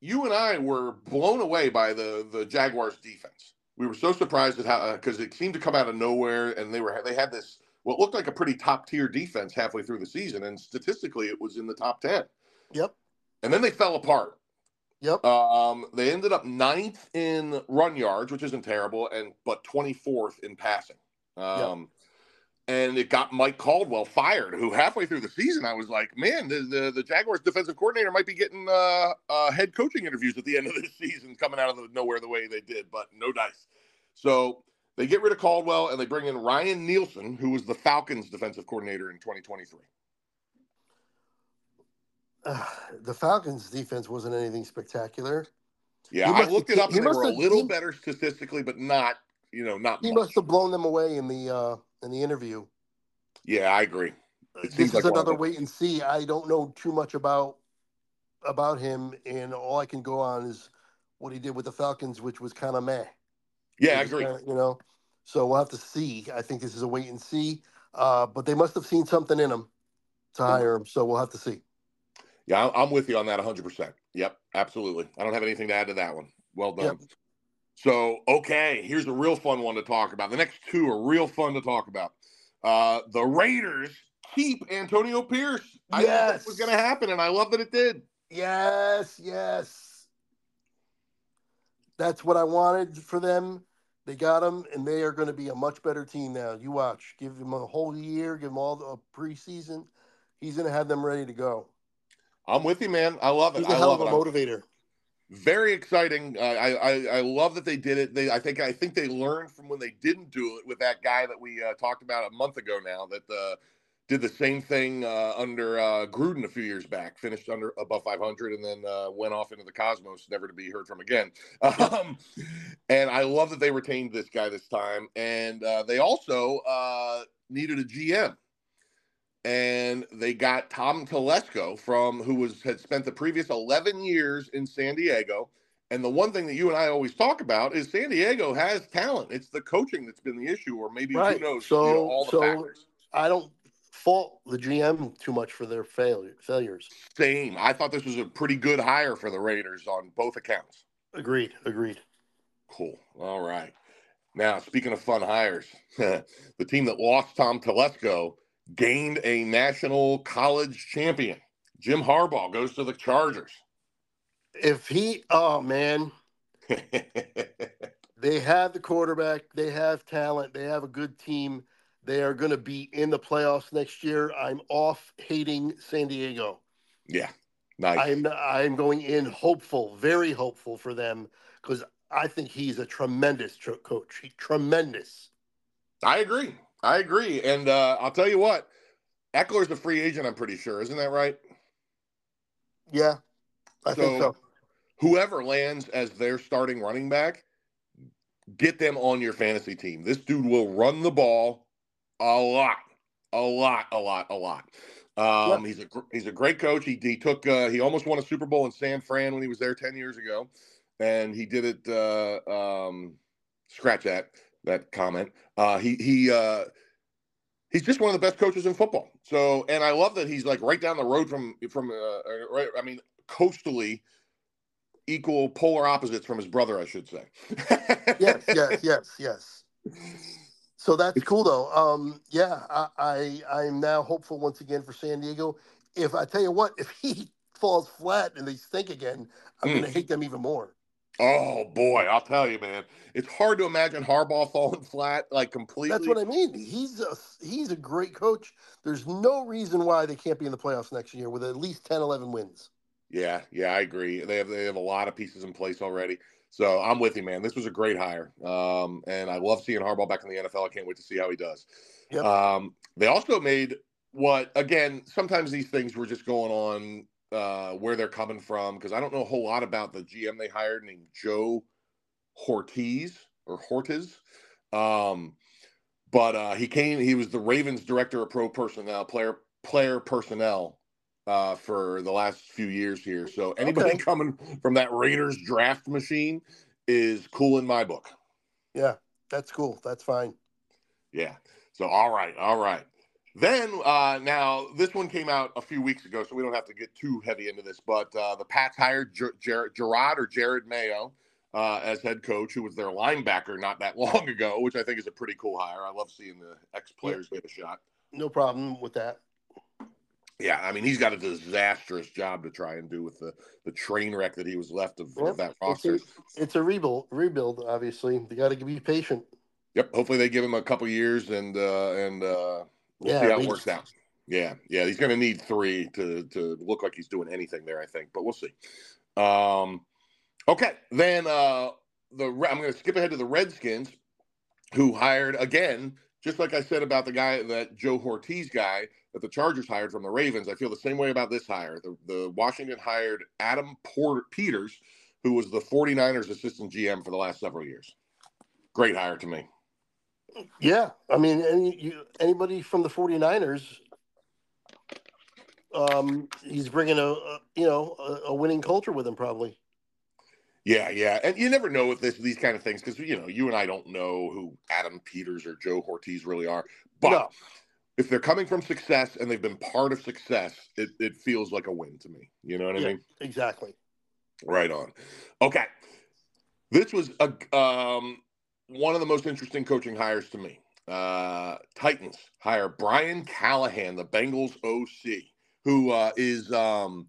you and I were blown away by the the Jaguars defense. We were so surprised at how because uh, it seemed to come out of nowhere, and they were they had this what looked like a pretty top tier defense halfway through the season, and statistically, it was in the top ten. Yep. And then they fell apart. Yep. Um, they ended up ninth in run yards, which isn't terrible, and but twenty-fourth in passing. Um, yep. And it got Mike Caldwell fired, who halfway through the season, I was like, man, the the, the Jaguars defensive coordinator might be getting uh, uh, head coaching interviews at the end of this season coming out of the nowhere the way they did, but no dice. So they get rid of Caldwell, and they bring in Ryan Nielsen, who was the Falcons defensive coordinator in twenty twenty-three. Uh, the Falcons defense wasn't anything spectacular. Yeah, I looked it up, and they were a little better statistically, but not, you know, not much. He must have blown them away in the uh... – in the interview. Yeah, I agree. It seems this like is another wait and see. I don't know too much about about him, and all I can go on is what he did with the Falcons, which was kind of meh. Yeah, I agree. Kinda, you know, so we'll have to see. I think this is a wait and see, uh, but they must have seen something in him to hire him, so we'll have to see. Yeah, I'm with you on that one hundred percent. Yep, absolutely. I don't have anything to add to that one. Well done. Yep. So, okay, here's a real fun one to talk about. The next two are real fun to talk about. Uh, the Raiders keep Antonio Pierce. Yes. I knew that was going to happen, and I love that it did. Yes, yes. That's what I wanted for them. They got him, and they are going to be a much better team now. You watch. Give him a whole year. Give him all the preseason. He's going to have them ready to go. I'm with you, man. I love it. He's a hell of a motivator. Very exciting. Uh, I, I I love that they did it. They I think I think they learned from when they didn't do it with that guy that we uh, talked about a month ago now that uh, did the same thing uh, under uh, Gruden a few years back, finished under above five hundred and then uh, went off into the cosmos, never to be heard from again. Um, and I love that they retained this guy this time. And uh, they also uh, needed a G M. And they got Tom Telesco from who was had spent the previous eleven years in San Diego. And the one thing that you and I always talk about is San Diego has talent. It's the coaching that's been the issue, or maybe right. who knows? So, you know, all the so factors. I don't fault the G M too much for their failure, failures. Same. I thought this was a pretty good hire for the Raiders on both accounts. Agreed. Agreed. Cool. All right. Now, speaking of fun hires, the team that lost Tom Telesco gained a national college champion. Jim Harbaugh goes to the Chargers. If he – oh, man. They have the quarterback. They have talent. They have a good team. They are going to be in the playoffs next year. I'm off hating San Diego. Yeah, nice. I'm, I'm going in hopeful, very hopeful for them because I think he's a tremendous tr- coach. He, tremendous. I agree. I agree. And uh, I'll tell you what, Eckler's a free agent, I'm pretty sure. Isn't that right? Yeah, I so, think so. Whoever lands as their starting running back, get them on your fantasy team. This dude will run the ball a lot, a lot, a lot, a lot. Um, yeah. He's a he's a great coach. He he took uh, he almost won a Super Bowl in San Fran when he was there ten years ago, and he did it. Uh, um, scratch that that comment. Uh, he he uh, he's just one of the best coaches in football. So, and I love that he's like right down the road from from uh, right. I mean, coastally. Equal polar opposites from his brother, I should say. yes, yes, yes, yes. So that's cool, though. Um, yeah, I, I I'm now hopeful once again for San Diego. If I tell you what, if he falls flat and they stink again, I'm mm. going to hate them even more. Oh boy, I'll tell you, man. It's hard to imagine Harbaugh falling flat like completely. That's what I mean. He's a, he's a great coach. There's no reason why they can't be in the playoffs next year with at least ten, eleven wins. Yeah, yeah, I agree. They have they have a lot of pieces in place already. So I'm with you, man. This was a great hire. Um, and I love seeing Harbaugh back in the N F L. I can't wait to see how he does. Yep. Um, they also made what, again, sometimes these things were just going on uh, where they're coming from, because I don't know a whole lot about the G M they hired named Joe Hortiz or Hortiz. Um, but uh, he came, he was the Ravens director of pro personnel, player, player personnel. Uh, for the last few years here. So anybody okay. coming from that Raiders draft machine is cool in my book. Yeah, that's cool. That's fine. Yeah. So, all right. All right. Then, uh, now, this one came out a few weeks ago, so we don't have to get too heavy into this, but uh, the Pats hired Ger- Ger- Gerard or Jared Mayo uh, as head coach, who was their linebacker not that long ago, which I think is a pretty cool hire. I love seeing the ex-players yeah. get a shot. No problem with that. Yeah, I mean, he's got a disastrous job to try and do with the, the train wreck that he was left of, yep. of that roster. It's a, it's a rebuild, rebuild, obviously. They got to be patient. Yep, hopefully they give him a couple years and uh, and uh, we'll yeah, see how it works out. Yeah, yeah, he's going to need three to, to look like he's doing anything there, I think, but we'll see. Um, okay, then uh, the I'm going to skip ahead to the Redskins, who hired, again, just like I said about the guy, that Joe Hortiz guy, that the Chargers hired from the Ravens, I feel the same way about this hire. The, the Washington hired Adam Porter, Peters, who was the 49ers assistant G M for the last several years. Great hire to me. Yeah. I mean, any, you, anybody from the 49ers, um, he's bringing a, a you know, a, a winning culture with him probably. Yeah, yeah. And you never know with this, these kind of things because, you know, you and I don't know who Adam Peters or Joe Hortiz really are. But no. If they're coming from success and they've been part of success, it, it feels like a win to me. You know what yeah, I mean? Exactly. Right on. Okay. This was a, um, one of the most interesting coaching hires to me. Uh, Titans hire Brian Callahan, the Bengals O C, who uh, is um,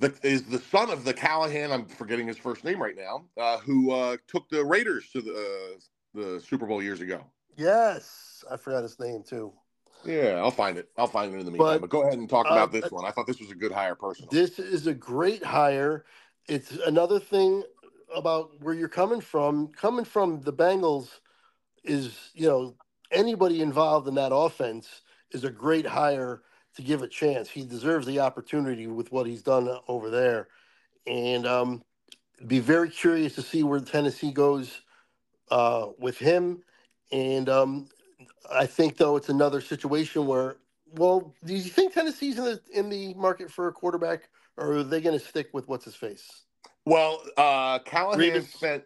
the, is the son of the Callahan, I'm forgetting his first name right now, uh, who uh, took the Raiders to the, uh, the Super Bowl years ago. Yes. I forgot his name, too. Yeah, I'll find it. I'll find it in the meantime. But, but go ahead and talk about uh, this one. I thought this was a good hire personally. This is a great hire. It's another thing about where you're coming from. Coming from the Bengals is, you know, anybody involved in that offense is a great hire to give a chance. He deserves the opportunity with what he's done over there. And um, be very curious to see where Tennessee goes uh, with him. And um I think, though, it's another situation where, well, do you think Tennessee's in the, in the market for a quarterback, or are they going to stick with what's-his-face? Well, uh, Callahan Revis. spent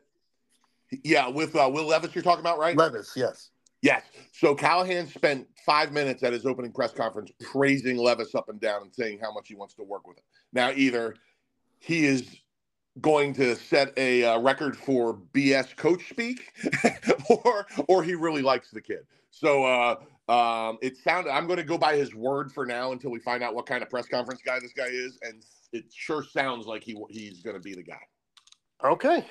– yeah, with uh, Will Levis you're talking about, right? Levis, yes. Yes. So Callahan spent five minutes at his opening press conference praising Levis up and down and saying how much he wants to work with him. Now, either he is going to set a uh, record for B S coach speak or or he really likes the kid. So uh, um, it sounded, I'm going to go by his word for now until we find out what kind of press conference guy this guy is. And it sure sounds like he he's going to be the guy. Okay.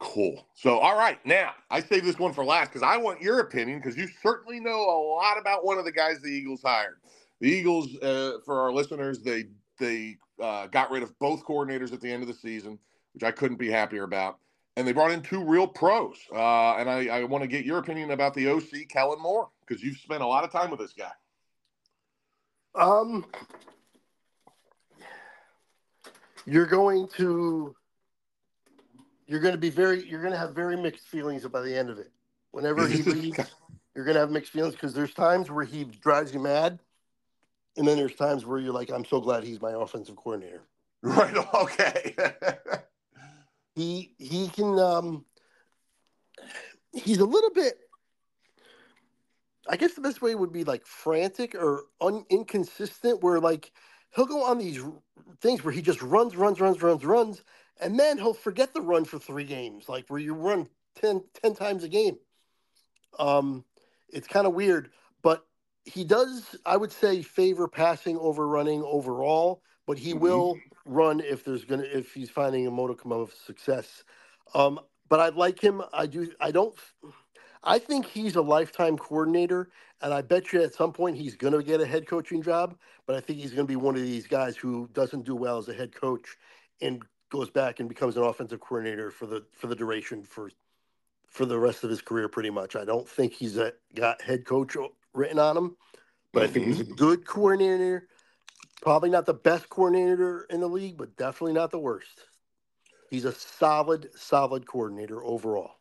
Cool. So, all right. Now, I saved this one for last because I want your opinion, because you certainly know a lot about one of the guys the Eagles hired. The Eagles, uh, for our listeners, they they uh, got rid of both coordinators at the end of the season, which I couldn't be happier about. And they brought in two real pros. Uh, and I, I want to get your opinion about the O C, Kellen Moore, because you've spent a lot of time with this guy. Um, you're going to... You're going to be very, you're going to have very mixed feelings by the end of it. Whenever he leaves, you're going to have mixed feelings because there's times where he drives you mad. And then there's times where you're like, I'm so glad he's my offensive coordinator. Right. Okay. he, he can, um, he's a little bit, I guess the best way would be like frantic or un- inconsistent, where like he'll go on these things where he just runs, runs, runs, runs, runs. And then he'll forget the run for three games, like where you run ten, ten times a game. Um, it's kind of weird, but he does, I would say, favor passing over running overall, but he mm-hmm. will run if there's going to, if he's finding a modicum of success. Um, but I like him. I do. I don't, I think he's a lifetime coordinator, and I bet you at some point he's going to get a head coaching job, but I think he's going to be one of these guys who doesn't do well as a head coach and goes back and becomes an offensive coordinator for the for the duration for for the rest of his career, pretty much. I don't think he's a, got head coach written on him, but mm-hmm. I think he's a good coordinator. Probably not the best coordinator in the league, but definitely not the worst. He's a solid, solid coordinator overall.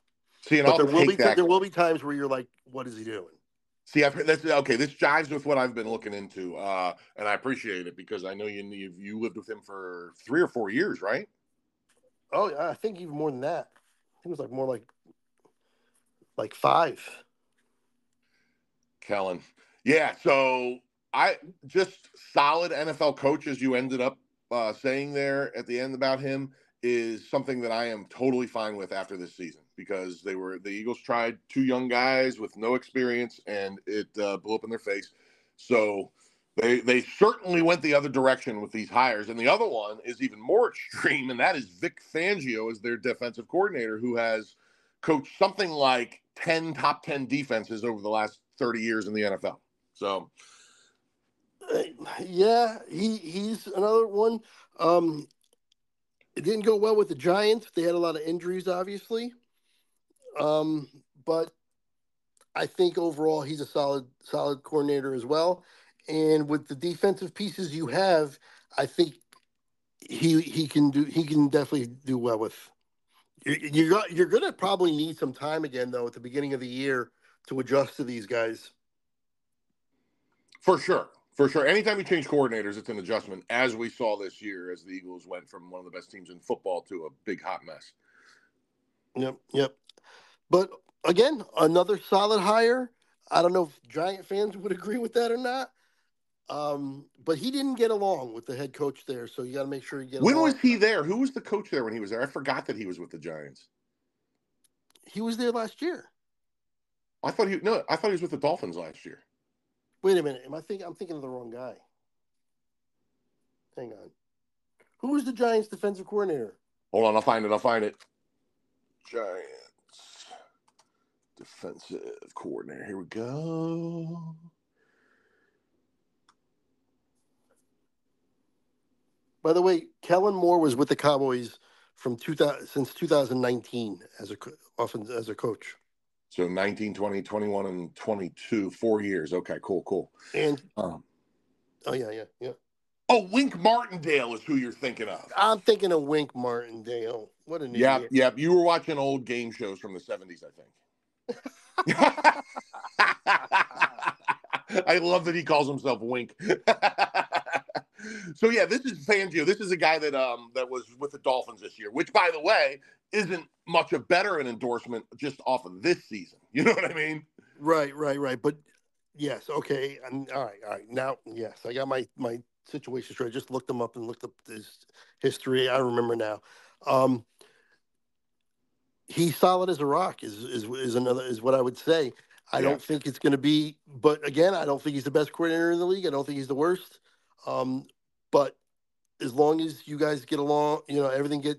See, and I'll there will be that. There will be times where you're like, "What is he doing?" See, I've heard, that's okay. This jives with what I've been looking into, uh, and I appreciate it because I know you you lived with him for three or four years, right? Oh, I think even more than that. I think it was like more like like five. Kellen. Yeah, so I just solid N F L coach, as you ended up uh, saying there at the end about him, is something that I am totally fine with after this season because they were the Eagles tried two young guys with no experience and it uh, blew up in their face. So They they certainly went the other direction with these hires. And the other one is even more extreme, and that is Vic Fangio as their defensive coordinator, who has coached something like ten top ten defenses over the last thirty years in the N F L. So, yeah, he he's another one. Um, it didn't go well with the Giants. They had a lot of injuries, obviously. Um, but I think overall he's a solid solid coordinator as well. And with the defensive pieces you have, I think he he can do he can definitely do well with. You, you got, you're gonna probably need some time again though at the beginning of the year to adjust to these guys. For sure, for sure. Anytime you change coordinators, it's an adjustment, as we saw this year as the Eagles went from one of the best teams in football to a big hot mess. Yep, yep. But again, another solid hire. I don't know if Giant fans would agree with that or not. Um, but he didn't get along with the head coach there, so you got to make sure you get. When along. Was he there? Who was the coach there when he was there? I forgot that he was with the Giants. He was there last year. I thought he no. I thought he was with the Dolphins last year. Wait a minute. Am I think I'm thinking of the wrong guy? Hang on. Who was the Giants' defensive coordinator? Hold on, I'll find it. I'll find it. Giants defensive coordinator. Here we go. By the way, Kellen Moore was with the Cowboys from two thousand since two thousand nineteen as a often as a coach. So nineteen, twenty, twenty-one, and twenty-two, four years. Okay, cool, cool. And um, oh yeah, yeah, yeah. Oh, Wink Martindale is who you're thinking of. I'm thinking of Wink Martindale. What an yep, idiot. Yep, you were watching old game shows from the seventies, I think. I love that he calls himself Wink. So, yeah, this is Fangio. This is a guy that um that was with the Dolphins this year, which, by the way, isn't much a better an endorsement just off of this season. You know what I mean? Right, right, right. But yes, okay. I'm, all right, all right. Now, yes, I got my my situation straight. I just looked them up and looked up his history. I remember now. Um, he's solid as a rock. Is is is another is what I would say. I yeah. don't think it's going to be, but again, I don't think he's the best coordinator in the league. I don't think he's the worst. Um, but as long as you guys get along, you know, everything get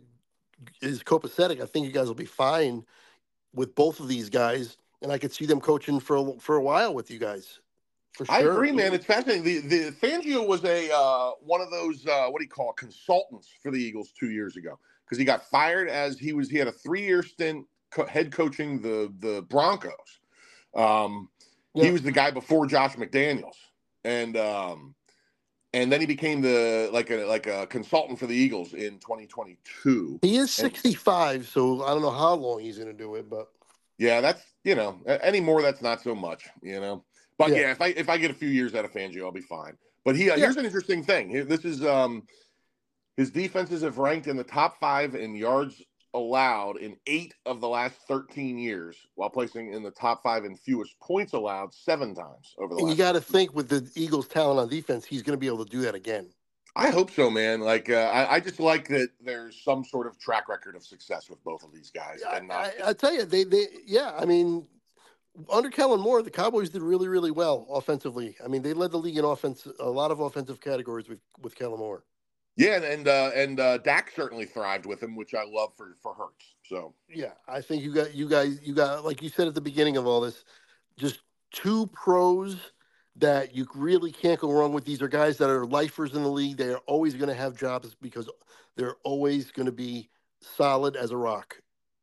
is copacetic, I think you guys will be fine with both of these guys. And I could see them coaching for a, for a while with you guys. For sure. I agree, man. It's fascinating. The, the Fangio was a uh, one of those uh, what do you call it, consultants for the Eagles two years ago because he got fired as he was he had a three year stint co- head coaching the the Broncos. Um, yeah. He was the guy before Josh McDaniels, and um, and then he became the like a like a consultant for the Eagles in twenty twenty-two. He is sixty-five, and, so I don't know how long he's going to do it, but yeah, that's you know anymore. That's not so much, you know. But yeah. yeah, if I if I get a few years out of Fangio, I'll be fine. But he uh, yeah. here's an interesting thing. This is um, his defenses have ranked in the top five in yards allowed in eight of the last thirteen years, while placing in the top five in fewest points allowed seven times over the. And last you got to think with the Eagles' talent on defense, he's going to be able to do that again. I hope so, man. Like uh, I, I just like that there's some sort of track record of success with both of these guys. Yeah, and not... I, I tell you, they they yeah, I mean. Under Kellen Moore, the Cowboys did really, really well offensively. I mean, they led the league in offense, a lot of offensive categories with, with Kellen Moore. Yeah, and and, uh, and uh, Dak certainly thrived with him, which I love for for Hurts. So yeah, I think you got you guys you got like you said at the beginning of all this, just two pros that you really can't go wrong with. These are guys that are lifers in the league. They are always going to have jobs because they're always going to be solid as a rock.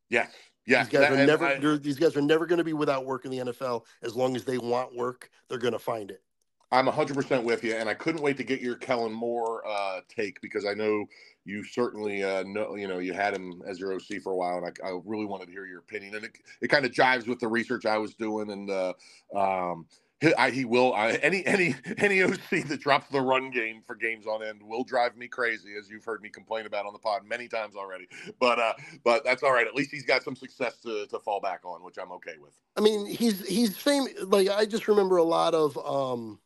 Yes. Yeah, these guys that, are never. I, these guys are never going to be without work in the N F L. As long as they want work, they're going to find it. I'm one hundred percent with you, and I couldn't wait to get your Kellen Moore uh, take because I know you certainly uh, know. You know, you had him as your O C for a while, and I, I really wanted to hear your opinion. And it, it kind of jives with the research I was doing. And uh, um, he, I, he will I, any any any O C that drops the run game for games on end will drive me crazy, as you've heard me complain about on the pod many times already. But uh, but that's all right. At least he's got some success to, to fall back on, which I'm okay with. I mean, he's he's famous. Like I just remember a lot of um,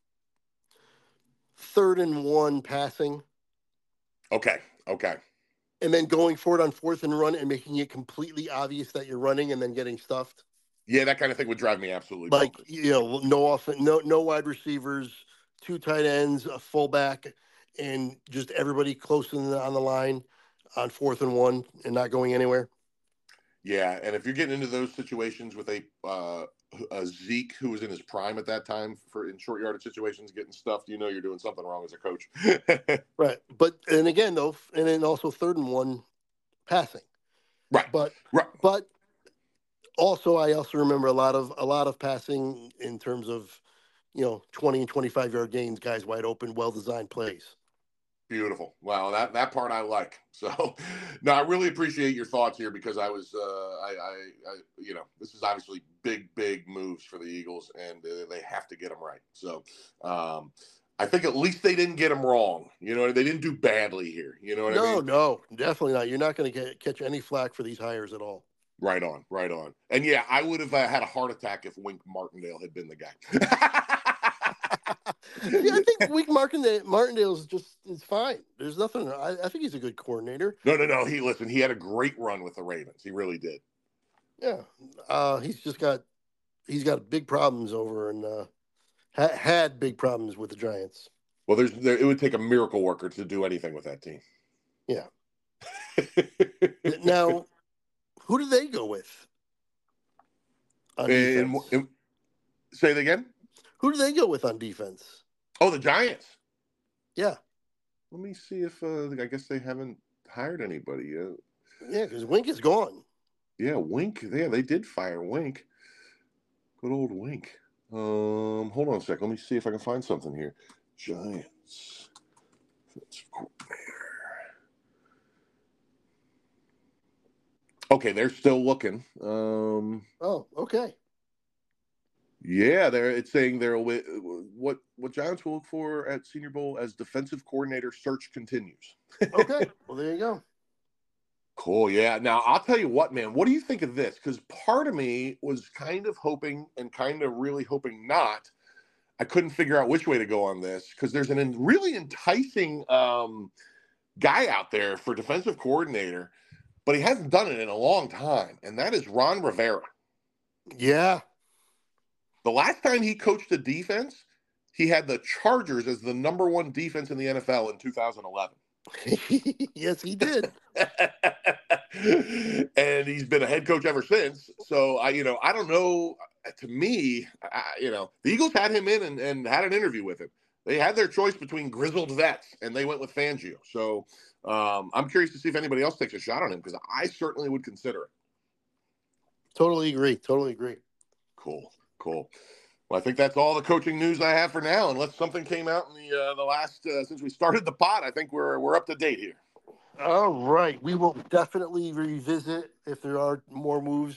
third and one passing. Okay. Okay. And then going for it on fourth and run and making it completely obvious that you're running and then getting stuffed. Yeah, that kind of thing would drive me absolutely like bonkers. You know, no off, no no wide receivers, two tight ends, a fullback, and just everybody close in the, on the line on fourth and one and not going anywhere. Yeah, and if you're getting into those situations with a uh, a Zeke who was in his prime at that time for in short yardage situations getting stuffed, you know you're doing something wrong as a coach. Right, but and again though, and then also third and one passing. Right, but right. but. Also, I also remember a lot of a lot of passing in terms of, you know, twenty and twenty-five yard gains, guys wide open, well designed plays. Beautiful. Wow, that that part I like. So, no, I really appreciate your thoughts here because I was, uh, I, I, I, you know, this is obviously big, big moves for the Eagles, and uh, they have to get them right. So, um, I think at least they didn't get them wrong. You know, they didn't do badly here. You know what no, I mean? No, no, definitely not. You're not going to catch any flack for these hires at all. Right on, right on. And, yeah, I would have uh, had a heart attack if Wink Martindale had been the guy. Yeah, I think Wink Martindale, Martindale is just is fine. There's nothing. I, I think he's a good coordinator. No, no, no. He Listen, he had a great run with the Ravens. He really did. Yeah. Uh, he's just got – he's got big problems over and uh, ha- had big problems with the Giants. Well, there's there, it would take a miracle worker to do anything with that team. Yeah. Now – who do they go with? On in, in, say it again. Who do they go with on defense? Oh, the Giants. Yeah. Let me see if uh, I guess they haven't hired anybody yet. Yeah, because Wink is gone. Yeah, Wink. Yeah, they did fire Wink. Good old Wink. Um, hold on a sec. Let me see if I can find something here. Giants. That's cool. Okay, they're still looking. Um, oh, okay. Yeah, they're it's saying they're what what Giants will look for at Senior Bowl as defensive coordinator search continues. Okay, well there you go. Cool. Yeah. Now, I'll tell you what, man, what do you think of this? Because part of me was kind of hoping and kind of really hoping not. I couldn't figure out which way to go on this because there's an en- really enticing um, guy out there for defensive coordinator, but he hasn't done it in a long time, and that is Ron Rivera. Yeah. The last time he coached a defense, he had the Chargers as the number one defense in the N F L in two thousand eleven. Yes, he did. And he's been a head coach ever since. So, I, you know, I don't know. To me, I, you know, the Eagles had him in and, and had an interview with him. They had their choice between grizzled vets, and they went with Fangio. So um, I'm curious to see if anybody else takes a shot on him, because I certainly would consider it. Totally agree. Totally agree. Cool. Cool. Well, I think that's all the coaching news I have for now, unless something came out in the uh, the last uh, since we started the pod. I think we're we're up to date here. All right, we will definitely revisit if there are more moves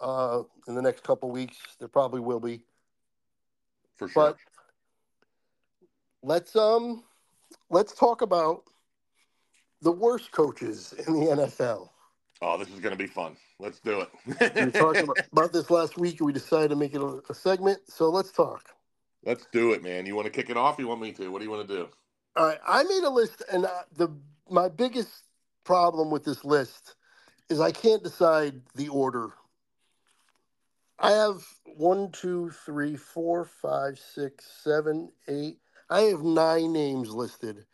uh, in the next couple weeks. There probably will be, for sure. But let's um let's talk about the worst coaches in the N F L. Oh, this is going to be fun. Let's do it. We were talking about, about this last week, and we decided to make it a, a segment, so let's talk. Let's do it, man. You want to kick it off? You want me to? What do you want to do? All right. I made a list, and I, the my biggest problem with this list is I can't decide the order. I have one, two, three, four, five, six, seven, eight. I have nine names listed.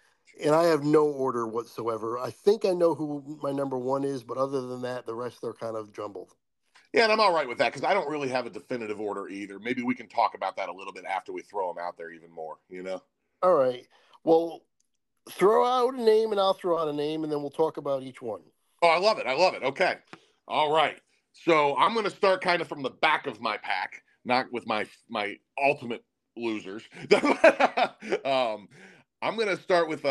And I have no order whatsoever. I think I know who my number one is, but other than that, the rest are kind of jumbled. Yeah, and I'm all right with that because I don't really have a definitive order either. Maybe we can talk about that a little bit after we throw them out there even more, you know? All right. Well, throw out a name and I'll throw out a name, and then we'll talk about each one. Oh, I love it. I love it. Okay. All right. So I'm going to start kind of from the back of my pack, not with my my ultimate losers. um I'm going to start with uh,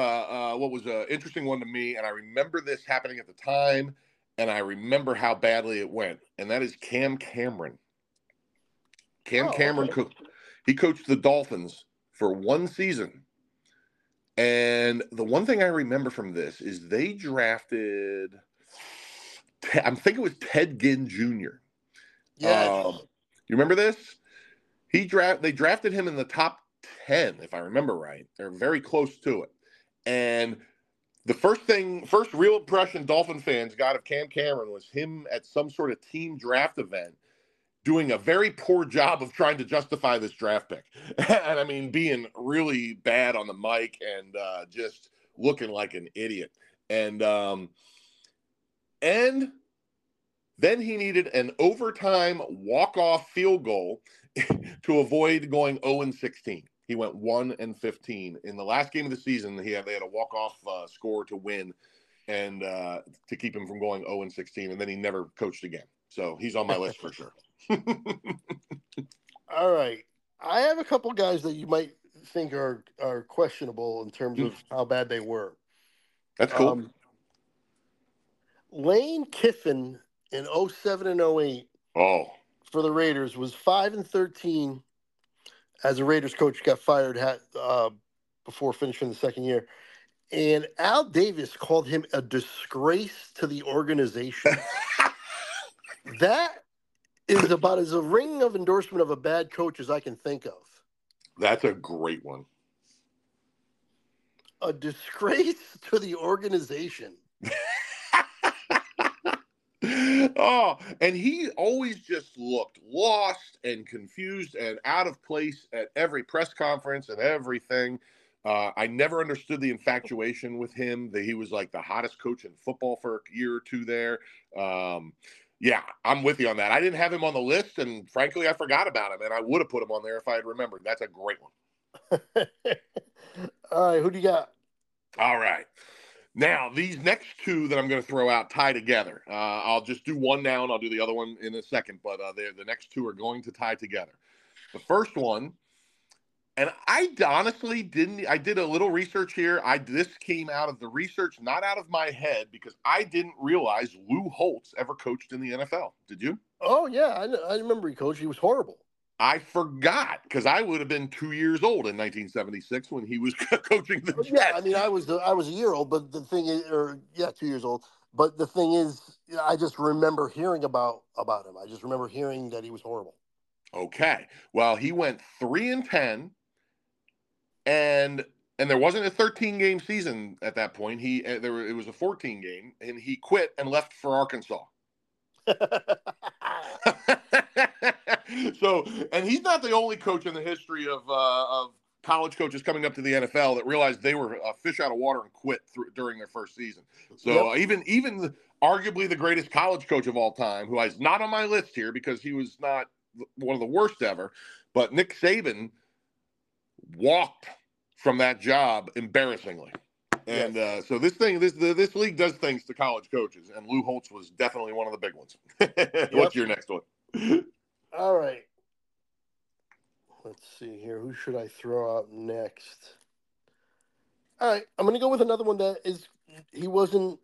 uh, what was an interesting one to me, and I remember this happening at the time, and I remember how badly it went, and that is Cam Cameron. Cam oh, Cameron, okay. coached, he coached the Dolphins for one season, and the one thing I remember from this is they drafted, I think it was Ted Ginn Junior Yeah. Um, you remember this? He draft. They drafted him in the top ten, if I remember right. They're very close to it. And the first thing, first real impression Dolphin fans got of Cam Cameron was him at some sort of team draft event doing a very poor job of trying to justify this draft pick. And I mean, being really bad on the mic and uh, just looking like an idiot. And, um, and then he needed an overtime walk-off field goal to avoid going oh and sixteen. He went one and fifteen in the last game of the season. He had they had a walk-off uh, score to win, and uh, to keep him from going oh and sixteen. And then he never coached again. So he's on my list for sure. All right, I have a couple guys that you might think are are questionable in terms of how bad they were. That's cool. Um, Lane Kiffin in oh seven and oh eight. Oh. For the Raiders was five and thirteen as a Raiders coach, got fired uh, before finishing the second year. And Al Davis called him a disgrace to the organization. That is about as a ring of endorsement of a bad coach as I can think of. That's a great one. A disgrace to the organization. Oh, and he always just looked lost and confused and out of place at every press conference and everything. Uh, I never understood the infatuation with him, that he was like the hottest coach in football for a year or two there. Um, yeah, I'm with you on that. I didn't have him on the list, and frankly, I forgot about him, and I would have put him on there if I had remembered. That's a great one. All right, who do you got? All right. Now, these next two that I'm going to throw out tie together. Uh, I'll just do one now, and I'll do the other one in a second, but uh, the next two are going to tie together. The first one, and I honestly didn't – I did a little research here. I This came out of the research, not out of my head, because I didn't realize Lou Holtz ever coached in the N F L. Did you? Oh, yeah. I, I remember he coached. He was horrible. I forgot, because I would have been two years old in nineteen seventy-six when he was coaching the Jets. Yeah, I mean, I was I was a year old, but the thing is, or yeah, two years old. But the thing is, I just remember hearing about about him. I just remember hearing that he was horrible. Okay. Well, he went three and ten, and and there wasn't a thirteen game season at that point. He there it was a fourteen game, and he quit and left for Arkansas. So, and he's not the only coach in the history of uh, of college coaches coming up to the N F L that realized they were a fish out of water and quit through, during their first season. So yep. uh, even even the, arguably the greatest college coach of all time, who is not on my list here because he was not one of the worst ever, but Nick Saban walked from that job embarrassingly. And uh, so this thing, this the, this league does things to college coaches, and Lou Holtz was definitely one of the big ones. What's yep. your next one? All right. Let's see here. Who should I throw out next? All right. I'm going to go with another one that is – he wasn't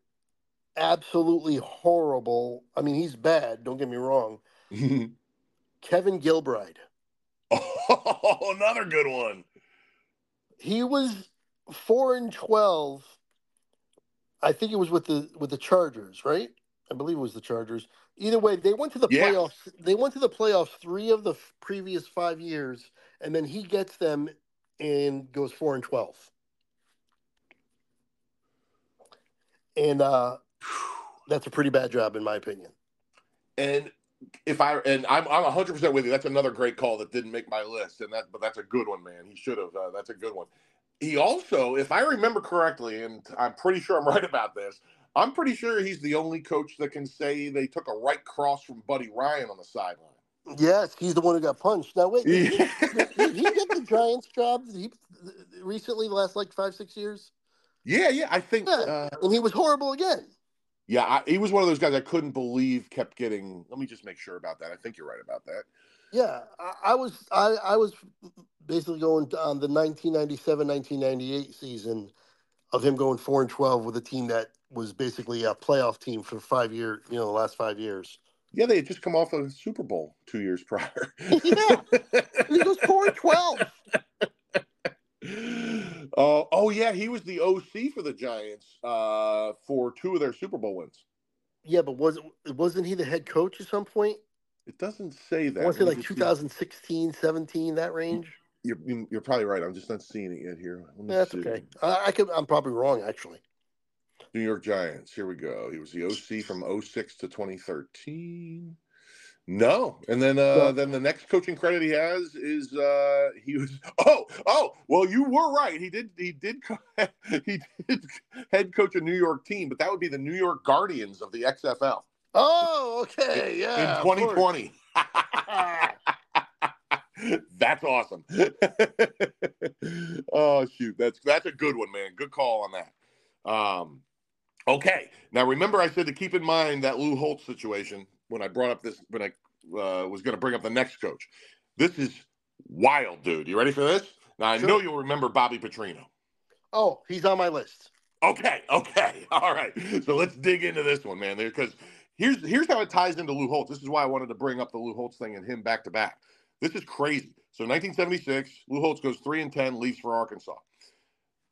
absolutely horrible. I mean, he's bad. Don't get me wrong. Kevin Gilbride. Oh, another good one. He was four and twelve. I think it was with the with the Chargers, right? I believe it was the Chargers. Either way, they went to the yeah. playoffs. They went to the playoffs three of the f- previous five years, and then he gets them and goes four and twelve. And uh, that's a pretty bad job, in my opinion. And if I and I'm I'm a hundred percent with you. That's another great call that didn't make my list, and that but that's a good one, man. He should have. Uh, that's a good one. He also, if I remember correctly, and I'm pretty sure I'm right about this. I'm pretty sure he's the only coach that can say they took a right cross from Buddy Ryan on the sideline. Yes, he's the one who got punched. Now, wait, did, yeah. he, did, did he get the Giants job did he, recently, the last, like, five, six years? Yeah, yeah, I think. Yeah. Uh, and he was horrible again. Yeah, I, he was one of those guys I couldn't believe kept getting – let me just make sure about that. I think you're right about that. Yeah, I, I was I, I was basically going on the nineteen ninety-seven nineteen ninety-eight season of him going four and twelve with a team that – was basically a playoff team for five years, you know, the last five years. Yeah, they had just come off of the Super Bowl two years prior. Yeah, he was four and twelve. Uh, oh, yeah, he was the O C for the Giants uh, for two of their Super Bowl wins. Yeah, but was, wasn't he the head coach at some point? It doesn't say that. Was it like two thousand sixteen, see... seventeen, that range? You're, you're probably right. I'm just not seeing it yet here. That's see. Okay. I, I could, I'm probably wrong, actually. New York Giants. Here we go. He was the O C from oh six to twenty thirteen. No, and then uh, yeah. then the next coaching credit he has is uh, he was oh oh well you were right he did he did he did head coach a New York team, but that would be the New York Guardians of the X F L. Oh, okay, yeah. In twenty twenty. That's awesome. Oh shoot, that's that's a good one, man. Good call on that. Um, okay. Now, remember I said to keep in mind that Lou Holtz situation when I brought up this, when I uh, was going to bring up the next coach. This is wild, dude. You ready for this? Now, I sure. know you'll remember Bobby Petrino. Oh, he's on my list. Okay. Okay. All right. So let's dig into this one, man, because here's, here's how it ties into Lou Holtz. This is why I wanted to bring up the Lou Holtz thing and him back to back. This is crazy. So nineteen seventy-six, Lou Holtz goes three and ten, leaves for Arkansas.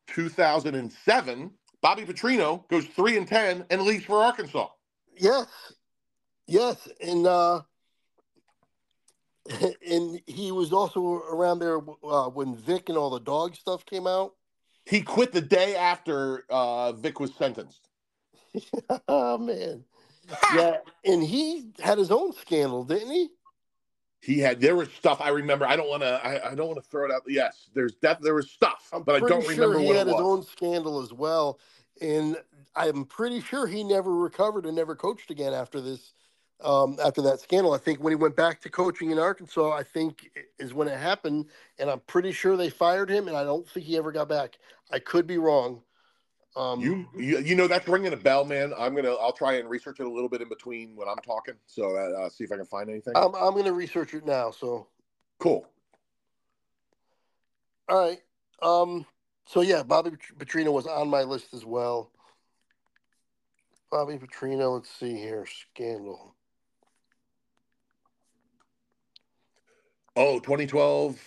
two thousand seven, Bobby Petrino goes three and ten and leaves for Arkansas. Yes, yes, and uh, and he was also around there uh, when Vic and all the dog stuff came out. He quit the day after uh, Vic was sentenced. Oh man, yeah, and he had his own scandal, didn't he? He had there was stuff I remember. I don't want to. I, I don't want to throw it out. Yes, there's def, there was stuff, I'm but I don't sure remember what it was. He had his own scandal as well, and I'm pretty sure he never recovered and never coached again after this. Um, after that scandal, I think when he went back to coaching in Arkansas, I think is when it happened, and I'm pretty sure they fired him, and I don't think he ever got back. I could be wrong. Um, you, you you know that's ringing a bell, man. I'm gonna I'll try and research it a little bit in between when I'm talking, so that, uh, see if I can find anything. I'm I'm gonna research it now. So cool. All right. Um. So yeah, Bobby Petrino was on my list as well. Bobby Petrino. Let's see here. Scandal. Oh, twenty twelve.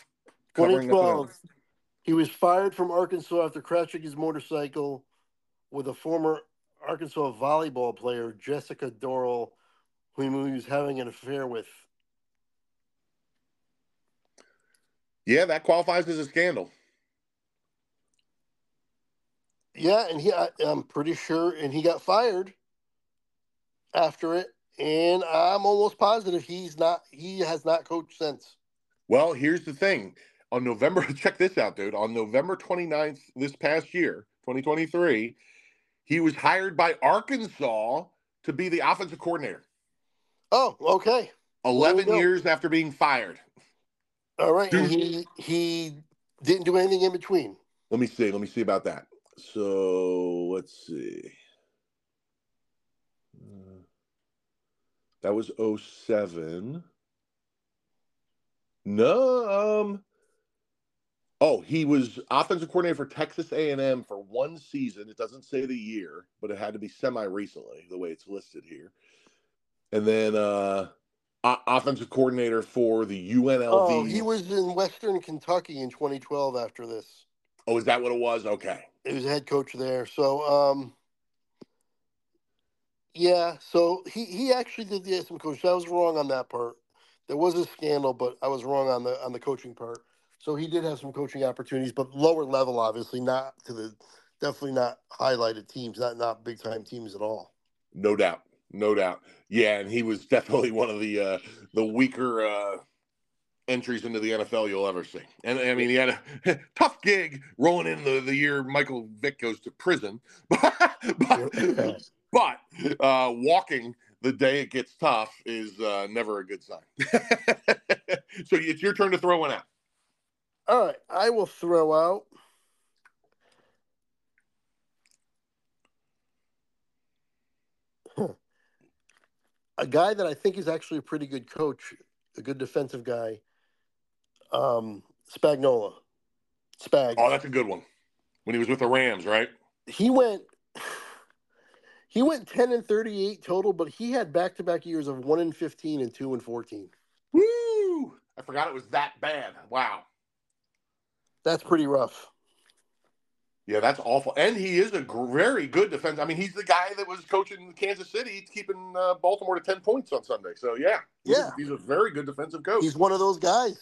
twenty twelve. He was fired from Arkansas after crashing his motorcycle with a former Arkansas volleyball player Jessica Dorrell, who he was having an affair with. Yeah, that qualifies as a scandal. Yeah, and he, I, I'm pretty sure, and he got fired after it. And I'm almost positive he's not. He has not coached since. Well, here's the thing. On November, check this out, dude. On November twenty-ninth, this past year, twenty twenty-three, he was hired by Arkansas to be the offensive coordinator. Oh, okay. eleven years after being fired. All right. Dude. And he he didn't do anything in between. Let me see. Let me see about that. So let's see. Uh, that was oh seven. No. Um, oh, he was offensive coordinator for Texas A and M for one season. It doesn't say the year, but it had to be semi-recently, the way it's listed here. And then uh, offensive coordinator for the U N L V. Oh, he was in Western Kentucky in twenty twelve after this. Oh, is that what it was? Okay. He was head coach there. So, um, yeah, so he, he actually did the S M coach. I was wrong on that part. There was a scandal, but I was wrong on the on the coaching part. So he did have some coaching opportunities, but lower level, obviously, not to the definitely not highlighted teams, not not big time teams at all. No doubt. No doubt. Yeah, and he was definitely one of the uh, the weaker uh, entries into the N F L you'll ever see. And, I mean, he had a tough gig rolling in the, the year Michael Vick goes to prison. but but uh, walking the day it gets tough is uh, never a good sign. So it's your turn to throw one out. All right, I will throw out. A guy that I think is actually a pretty good coach, a good defensive guy, um, Spagnuolo. Spag. Oh, that's a good one. When he was with the Rams, right? He went he went ten and thirty-eight total, but he had back-to-back years of one and fifteen and two and fourteen. Woo! I forgot it was that bad. Wow. That's pretty rough. Yeah, that's awful. And he is a very good defense. I mean, he's the guy that was coaching Kansas City, keeping uh, Baltimore to ten points on Sunday. So, yeah. He's, yeah. He's a very good defensive coach. He's one of those guys.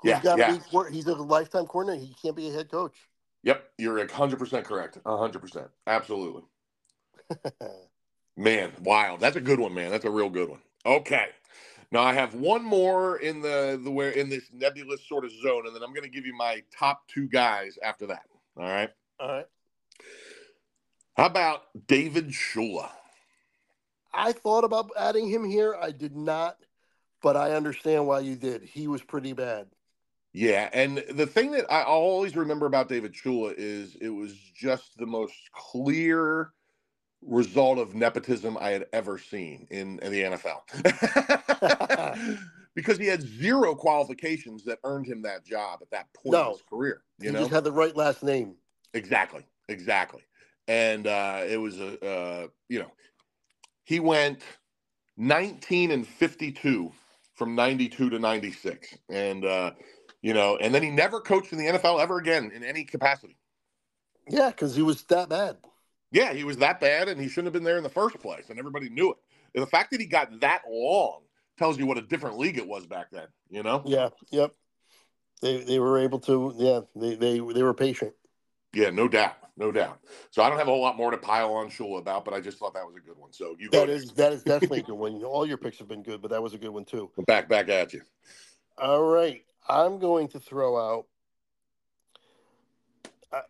Who's yeah, gotta yeah. Be, he's a lifetime coordinator. He can't be a head coach. Yep. You're one hundred percent correct. one hundred percent. Absolutely. Man, wild. That's a good one, man. That's a real good one. Okay. Now, I have one more in the, the where in this nebulous sort of zone, and then I'm going to give you my top two guys after that. All right? All right. How about David Shula? I thought about adding him here. I did not, but I understand why you did. He was pretty bad. Yeah, and the thing that I always remember about David Shula is it was just the most clear result of nepotism I had ever seen in, in the N F L. Because he had zero qualifications that earned him that job at that point no, in his career. You he know? Just had the right last name. Exactly, exactly. And uh, it was, a uh, you know, he went nineteen and fifty-two from ninety-two to ninety-six. And, uh, you know, and then he never coached in the N F L ever again in any capacity. Yeah, because he was that bad. Yeah, he was that bad, and he shouldn't have been there in the first place, and everybody knew it. And the fact that he got that long tells you what a different league it was back then, you know? Yeah, yep. They they were able to, yeah, they they, they were patient. Yeah, no doubt, no doubt. So I don't have a whole lot more to pile on Shula about, but I just thought that was a good one. So you that is that is definitely a good one. All your picks have been good, but that was a good one too. Back back at you. All right, I'm going to throw out. I,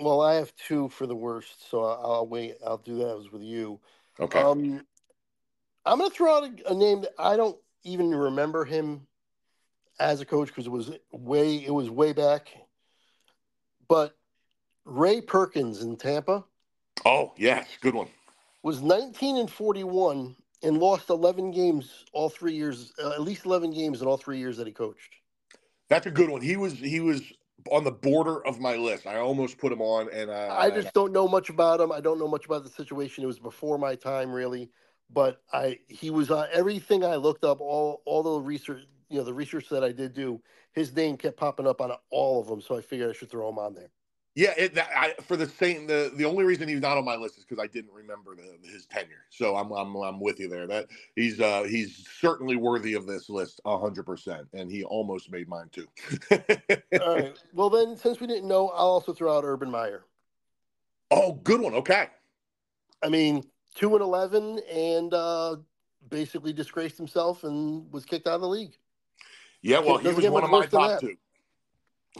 well, I have two for the worst, so I'll, I'll wait. I'll do that with you. Okay. Um, I'm going to throw out a, a name that I don't even remember him as a coach because it was way it was way back, but. Ray Perkins in Tampa. Oh, yes. Good one. Was nineteen and forty-one and lost eleven games all three years, uh, at least eleven games in all three years that he coached. That's a good one. He was he was on the border of my list. I almost put him on. and uh, I just don't know much about him. I don't know much about the situation. It was before my time, really. But I he was on uh, everything I looked up, all, all the research, you know, the research that I did do, his name kept popping up on all of them. So I figured I should throw him on there. Yeah, it, that, I, for the same, the the only reason he's not on my list is because I didn't remember the, his tenure. So I'm I'm I'm with you there. That he's uh, he's certainly worthy of this list, a hundred percent, and he almost made mine too. All right. Well, then since we didn't know, I'll also throw out Urban Meyer. Oh, good one. Okay. I mean, two and eleven, and uh, basically disgraced himself and was kicked out of the league. Yeah, well, he was one of my top two.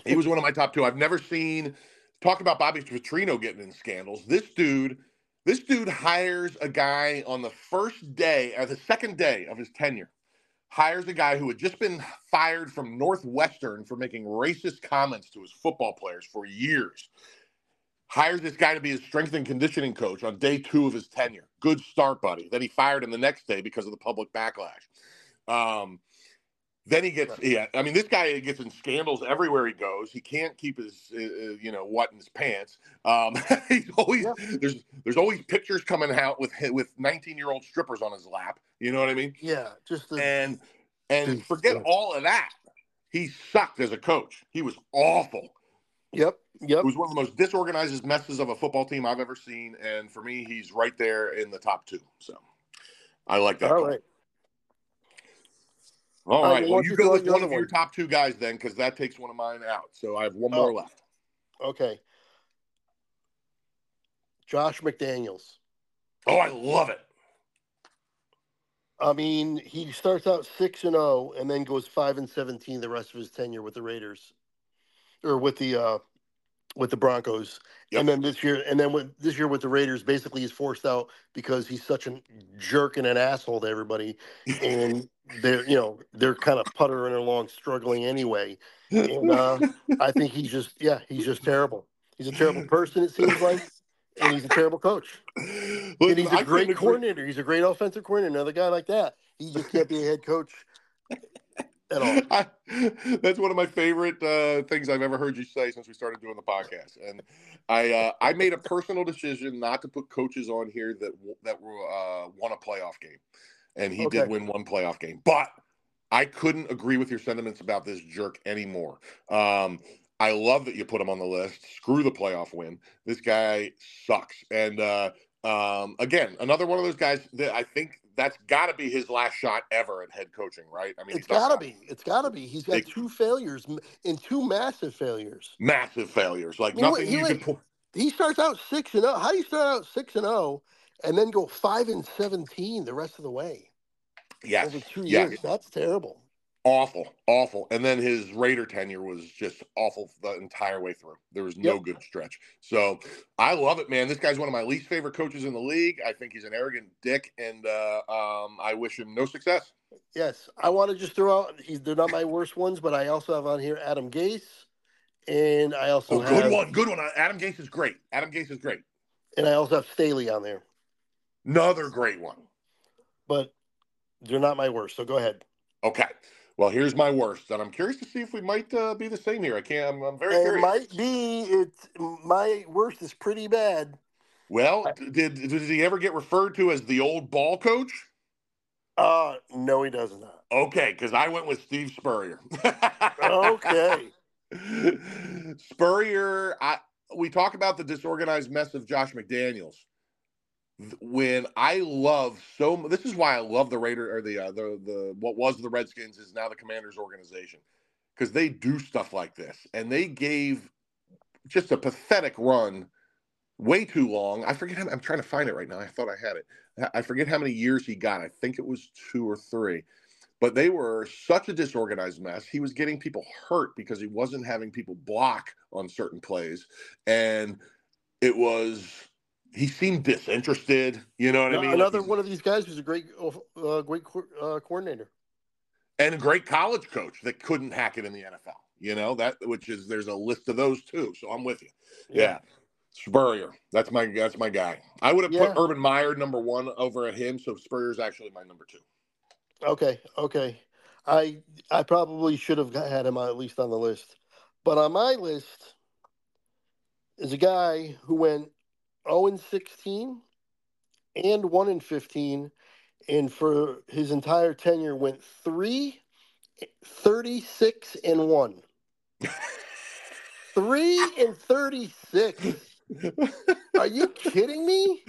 He was one of my top two. I've never seen. Talk about Bobby Petrino getting in scandals. This dude, this dude hires a guy on the first day, or the second day of his tenure, hires a guy who had just been fired from Northwestern for making racist comments to his football players for years. Hires this guy to be his strength and conditioning coach on day two of his tenure. Good start, buddy. Then he fired him the next day because of the public backlash. Um, Then he gets, yeah, I mean, this guy gets in scandals everywhere he goes. He can't keep his, uh, you know, what in his pants. Um, he's always, yeah. there's there's always pictures coming out with with nineteen-year-old strippers on his lap. You know what I mean? Yeah. Just the, And, and forget yeah. all of that. He sucked as a coach. He was awful. Yep, yep. It was one of the most disorganized messes of a football team I've ever seen. And for me, he's right there in the top two. So I like that. All point. right. All right, right well, you go with one of one. your top two guys then, because that takes one of mine out. So I have one oh. more left. Okay. Josh McDaniels. Oh, I love it. I mean, he starts out six and oh and then goes five and seventeen the rest of his tenure with the Raiders, or with the uh, with the Broncos. Yep. And then this year, and then with, this year with the Raiders, basically he's forced out because he's such a jerk and an asshole to everybody. And they're, you know, they're kind of puttering along, struggling anyway. And uh, I think he's just, yeah, he's just terrible. He's a terrible person, it seems like, and he's a terrible coach. Listen, and he's a I great coordinator. Agree. He's a great offensive coordinator. Another guy like that, he just can't be a head coach at all. I, that's one of my favorite uh, things I've ever heard you say since we started doing the podcast. And I, uh, I made a personal decision not to put coaches on here that that uh, won a playoff game. And he okay. did win one playoff game. But I couldn't agree with your sentiments about this jerk anymore. Um, I love that you put him on the list. Screw the playoff win. This guy sucks. And, uh, um, again, another one of those guys that I think that's got to be his last shot ever at head coaching, right? I mean, It's got to be. It's got to be. He's got two failures and two massive failures. Massive failures. Like, I mean, nothing he, you like, can – He starts out six and oh. How do you start out six and oh? And then go five and seventeen the rest of the way. Yeah, over two yeah. years. That's terrible. Awful, awful. And then his Raider tenure was just awful the entire way through. There was no yep. good stretch. So I love it, man. This guy's one of my least favorite coaches in the league. I think he's an arrogant dick, and uh, um, I wish him no success. Yes, I want to just throw out. He's they're not my worst ones, but I also have on here Adam Gase, and I also oh, have, good one, good one. Adam Gase is great. Adam Gase is great. And I also have Staley on there. Another great one. But they're not my worst, so go ahead. Okay. Well, here's my worst, and I'm curious to see if we might uh, be the same here. I can't. I'm, I'm very it curious. It might be. It's, my worst is pretty bad. Well, I, did did he ever get referred to as the old ball coach? Uh, no, he does not. Okay, because I went with Steve Spurrier. Okay. Spurrier, I, we talk about the disorganized mess of Josh McDaniels. When I love so much, this is why I love the Raider or the, uh, the, the, what was the Redskins is now the Commanders organization, because they do stuff like this, and they gave just a pathetic run way too long. I forget how, I'm trying to find it right now. I thought I had it. I forget how many years he got. I think it was two or three, but they were such a disorganized mess. He was getting people hurt because he wasn't having people block on certain plays. And it was, he seemed disinterested. You know what no, I mean? Another one of these guys who's a great, uh, great co- uh, coordinator, and a great college coach that couldn't hack it in the N F L. You know that, which is there's a list of those too. So I'm with you. Yeah, yeah. Spurrier. That's my that's my guy. I would have yeah. put Urban Meyer number one over at him. So Spurrier's actually my number two. Okay, okay. I I probably should have had him at least on the list, but on my list is a guy who went oh and sixteen and one and fifteen, and for his entire tenure went three thirty-six and one. three and thirty-six. Are you kidding me?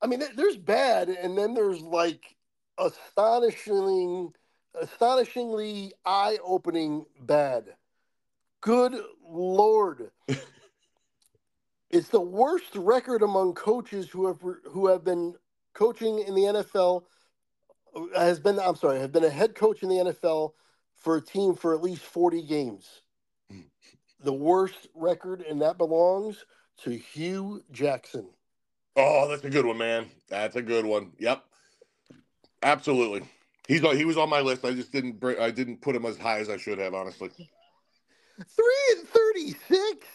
I mean, there's bad, and then there's like astonishing, astonishingly eye-opening bad. Good Lord. It's the worst record among coaches who have who have been coaching in the N F L has been I'm sorry, have been a head coach in the N F L for a team for at least forty games. The worst record, and that belongs to Hugh Jackson. Oh, that's a good one, man. That's a good one. Yep. Absolutely. He's he was on my list. I just didn't bring, I didn't put him as high as I should have, honestly. three and thirty-six.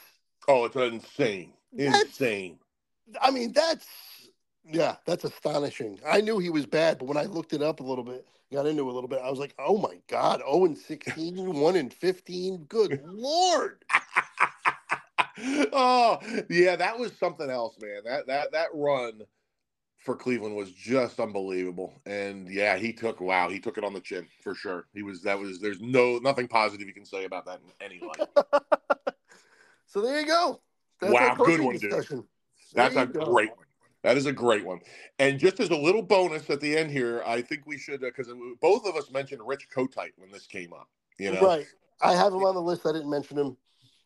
Oh, it's insane. Insane. That's, I mean, that's, yeah, that's astonishing. I knew he was bad, but when I looked it up a little bit, got into it a little bit, I was like, oh, my God, oh and sixteen, one and fifteen. Good Lord. Oh, yeah, that was something else, man. That, that, that run for Cleveland was just unbelievable. And, yeah, he took, wow, he took it on the chin for sure. He was, that was, there's no, nothing positive you can say about that in any light. So there you go. That's wow, good one, discussion. Dude. That's a go. great one. That is a great one. And just as a little bonus at the end here, I think we should, because uh, both of us mentioned Rich Kotite when this came up. You know? Right. I have him on the list. I didn't mention him.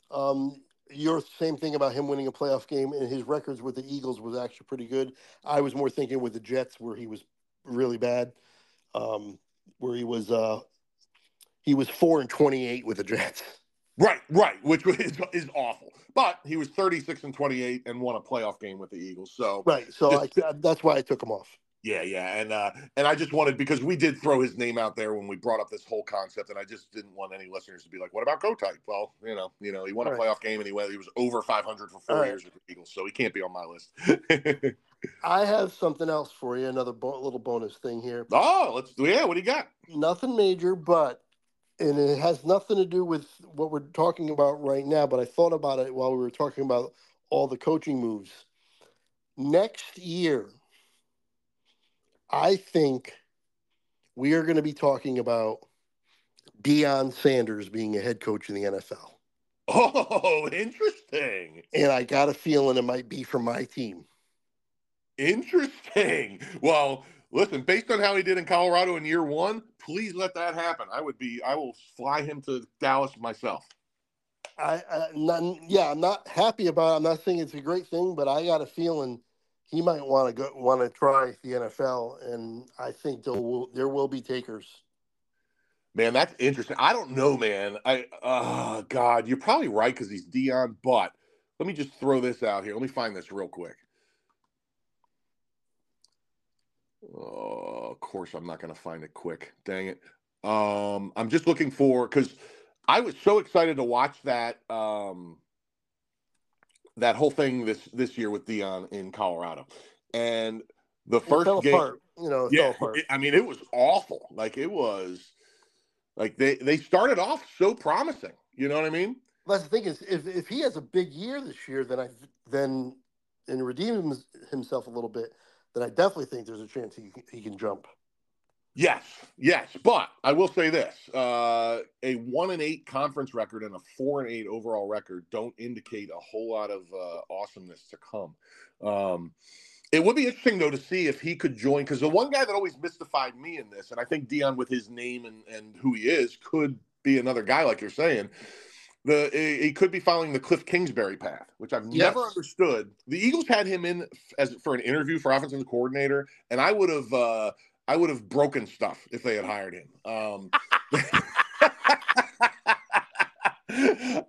Um, your same thing about him winning a playoff game, and his records with the Eagles was actually pretty good. I was more thinking with the Jets where he was really bad, um, where he was uh, he was four and twenty-eight with the Jets. Right, right, which is, is awful. But he was thirty-six and twenty-eight and won a playoff game with the Eagles. So right, so just, I, that's why I took him off. Yeah, yeah, and uh, and I just wanted, because we did throw his name out there when we brought up this whole concept, and I just didn't want any listeners to be like, "What about Kotite?" Well, you know, you know, he won All a playoff right. game, and he went, he was over five hundred for four All years right. with the Eagles, so he can't be on my list. I have something else for you, another bo- little bonus thing here. Oh, let's yeah, what do you got? Nothing major, but. And it has nothing to do with what we're talking about right now, but I thought about it while we were talking about all the coaching moves. Next year, I think we are going to be talking about Deion Sanders being a head coach in the N F L. Oh, interesting. And I got a feeling it might be for my team. Interesting. Well, listen, based on how he did in Colorado in year one, please let that happen. I would be, I will fly him to Dallas myself. I, I not, yeah, I'm not happy about it. I'm not saying it's a great thing, but I got a feeling he might want to go, want to try the N F L, and I think there will, there will be takers. Man, that's interesting. I don't know, man. I, oh God, you're probably right because he's Deion. But let me just throw this out here. Let me find this real quick. Oh, of course, I'm not going to find it quick. Dang it. Um, I'm just looking for, because I was so excited to watch that um, that whole thing this, this year with Deion in Colorado. And the it first fell game, apart. you know, it yeah, fell apart. It, I mean, it was awful. Like, it was, like, they, they started off so promising. You know what I mean? That's the thing is, if, if he has a big year this year, then I, then, and redeems himself a little bit, then I definitely think there's a chance he he can jump. Yes, yes, but I will say this: uh, a one and eight conference record and a four and eight overall record don't indicate a whole lot of uh, awesomeness to come. Um, it would be interesting though to see if he could join, because the one guy that always mystified me in this, and I think Deion with his name and and who he is could be another guy like you're saying. The, he could be following the Cliff Kingsbury path, which I've yes. never understood. The Eagles had him in as for an interview for offensive coordinator, and I would have uh, I would have broken stuff if they had hired him. Um,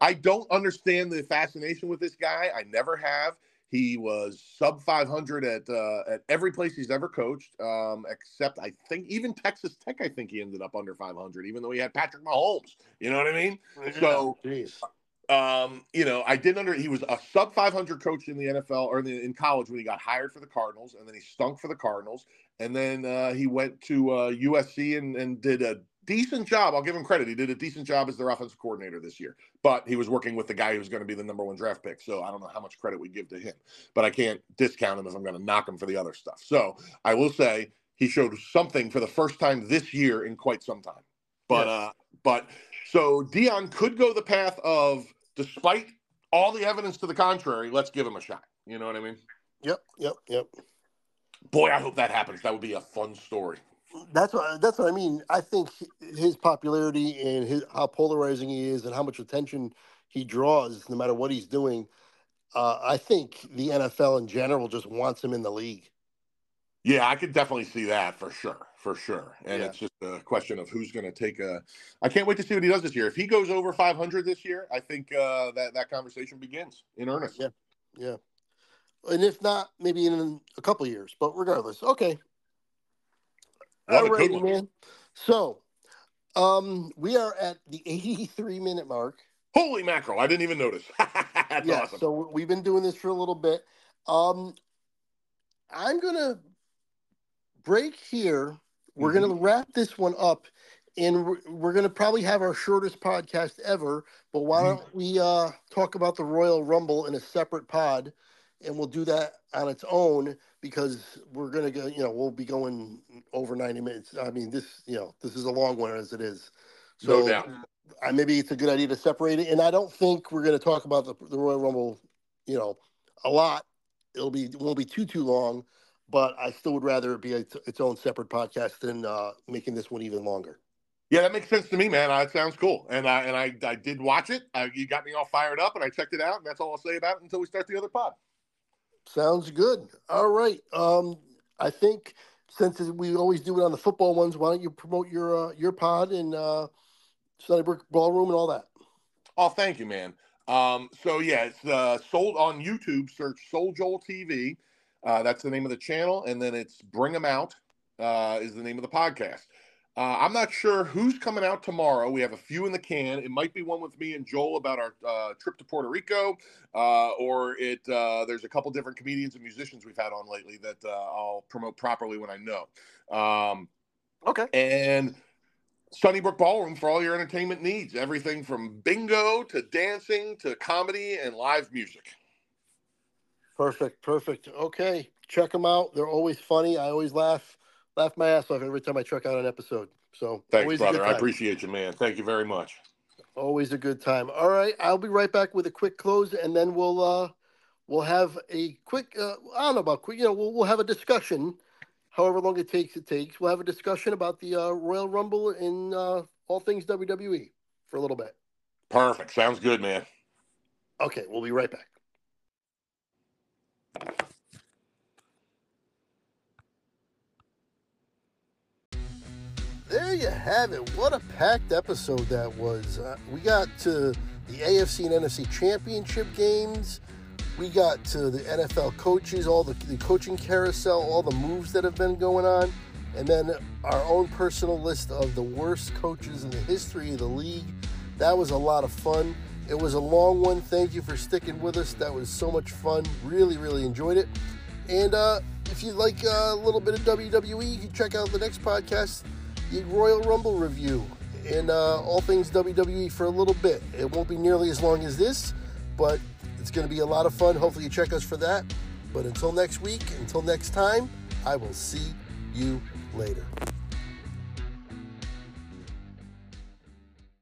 I don't understand the fascination with this guy. I never have. He was sub five hundred at uh, at every place he's ever coached, um, except I think even Texas Tech. I think he ended up under five hundred, even though he had Patrick Mahomes. You know what I mean? Yeah, so, um, you know, I didn't under. He was a sub five hundred coach in the N F L or in, the, in college when he got hired for the Cardinals, and then he stunk for the Cardinals, and then uh, he went to uh, U S C and and did a decent job. I'll give him credit. He did a decent job as their offensive coordinator this year, but he was working with the guy who's going to be the number one draft pick. So I don't know how much credit we give to him, but I can't discount him as I'm going to knock him for the other stuff. So I will say he showed something for the first time this year in quite some time, but, yes. uh, but So Deion could go the path of, despite all the evidence to the contrary, let's give him a shot. You know what I mean? Yep, yep, yep. Boy, I hope that happens. That would be a fun story. That's what, that's what I mean. I think his popularity and his, how polarizing he is and how much attention he draws, no matter what he's doing, uh, I think the N F L in general just wants him in the league. Yeah, I could definitely see that for sure, for sure. And yeah. It's just a question of who's going to take a – I can't wait to see what he does this year. If he goes over five hundred this year, I think uh, that, that conversation begins in earnest. Yeah, yeah. And if not, maybe in a couple of years. But regardless, okay. All right, man. So um, we are at the eighty-three minute mark. Holy mackerel. I didn't even notice. That's yeah, awesome. So we've been doing this for a little bit. Um, I'm going to break here. We're mm-hmm. going to wrap this one up, and we're, we're going to probably have our shortest podcast ever. But why mm-hmm. don't we uh, talk about the Royal Rumble in a separate pod? And we'll do that on its own because we're going to go, you know, we'll be going over ninety minutes. I mean, this, you know, this is a long one as it is. So no doubt. I, maybe it's a good idea to separate it. And I don't think we're going to talk about the, the Royal Rumble, you know, a lot. It'll be, it won't be too, too long, but I still would rather it be a, its own separate podcast than uh, making this one even longer. Yeah, that makes sense to me, man. It sounds cool. And I, and I, I did watch it. I, you got me all fired up and I checked it out. And that's all I'll say about it until we start the other pod. Sounds good. All right. Um, I think since we always do it on the football ones, why don't you promote your uh, your pod and uh, Sunnybrook Ballroom and all that? Oh, thank you, man. Um, so, yeah, it's uh, sold on YouTube. Search Soul Joel T V. Uh, that's the name of the channel. And then it's Bring 'Em Out uh, is the name of the podcast. Uh, I'm not sure who's coming out tomorrow. We have a few in the can. It might be one with me and Joel about our uh, trip to Puerto Rico, uh, or it. Uh, there's a couple different comedians and musicians we've had on lately that uh, I'll promote properly when I know. Um, okay. And Sunnybrook Ballroom for all your entertainment needs. Everything from bingo to dancing to comedy and live music. Perfect, perfect. Okay, check them out. They're always funny. I always laugh. Laugh my ass off every time I check out an episode. So thanks, brother. I appreciate you, man. Thank you very much. Always a good time. All right, I'll be right back with a quick close, and then we'll uh, we'll have a quick. Uh, I don't know about quick. You know, we'll we'll have a discussion. However long it takes, it takes. We'll have a discussion about the uh, Royal Rumble and uh, all things W W E for a little bit. Perfect. Sounds good, man. Okay, we'll be right back. There you have it. What a packed episode that was. Uh, we got to the A F C and N F C championship games. We got to the N F L coaches, all the, the coaching carousel, all the moves that have been going on. And then our own personal list of the worst coaches in the history of the league. That was a lot of fun. It was a long one. Thank you for sticking with us. That was so much fun. Really, really enjoyed it. And uh, if you like a little bit of W W E, you can check out the next podcast, the Royal Rumble review, and uh, all things W W E for a little bit. It won't be nearly as long as this, but it's going to be a lot of fun. Hopefully you check us for that. But until next week, until next time, I will see you later.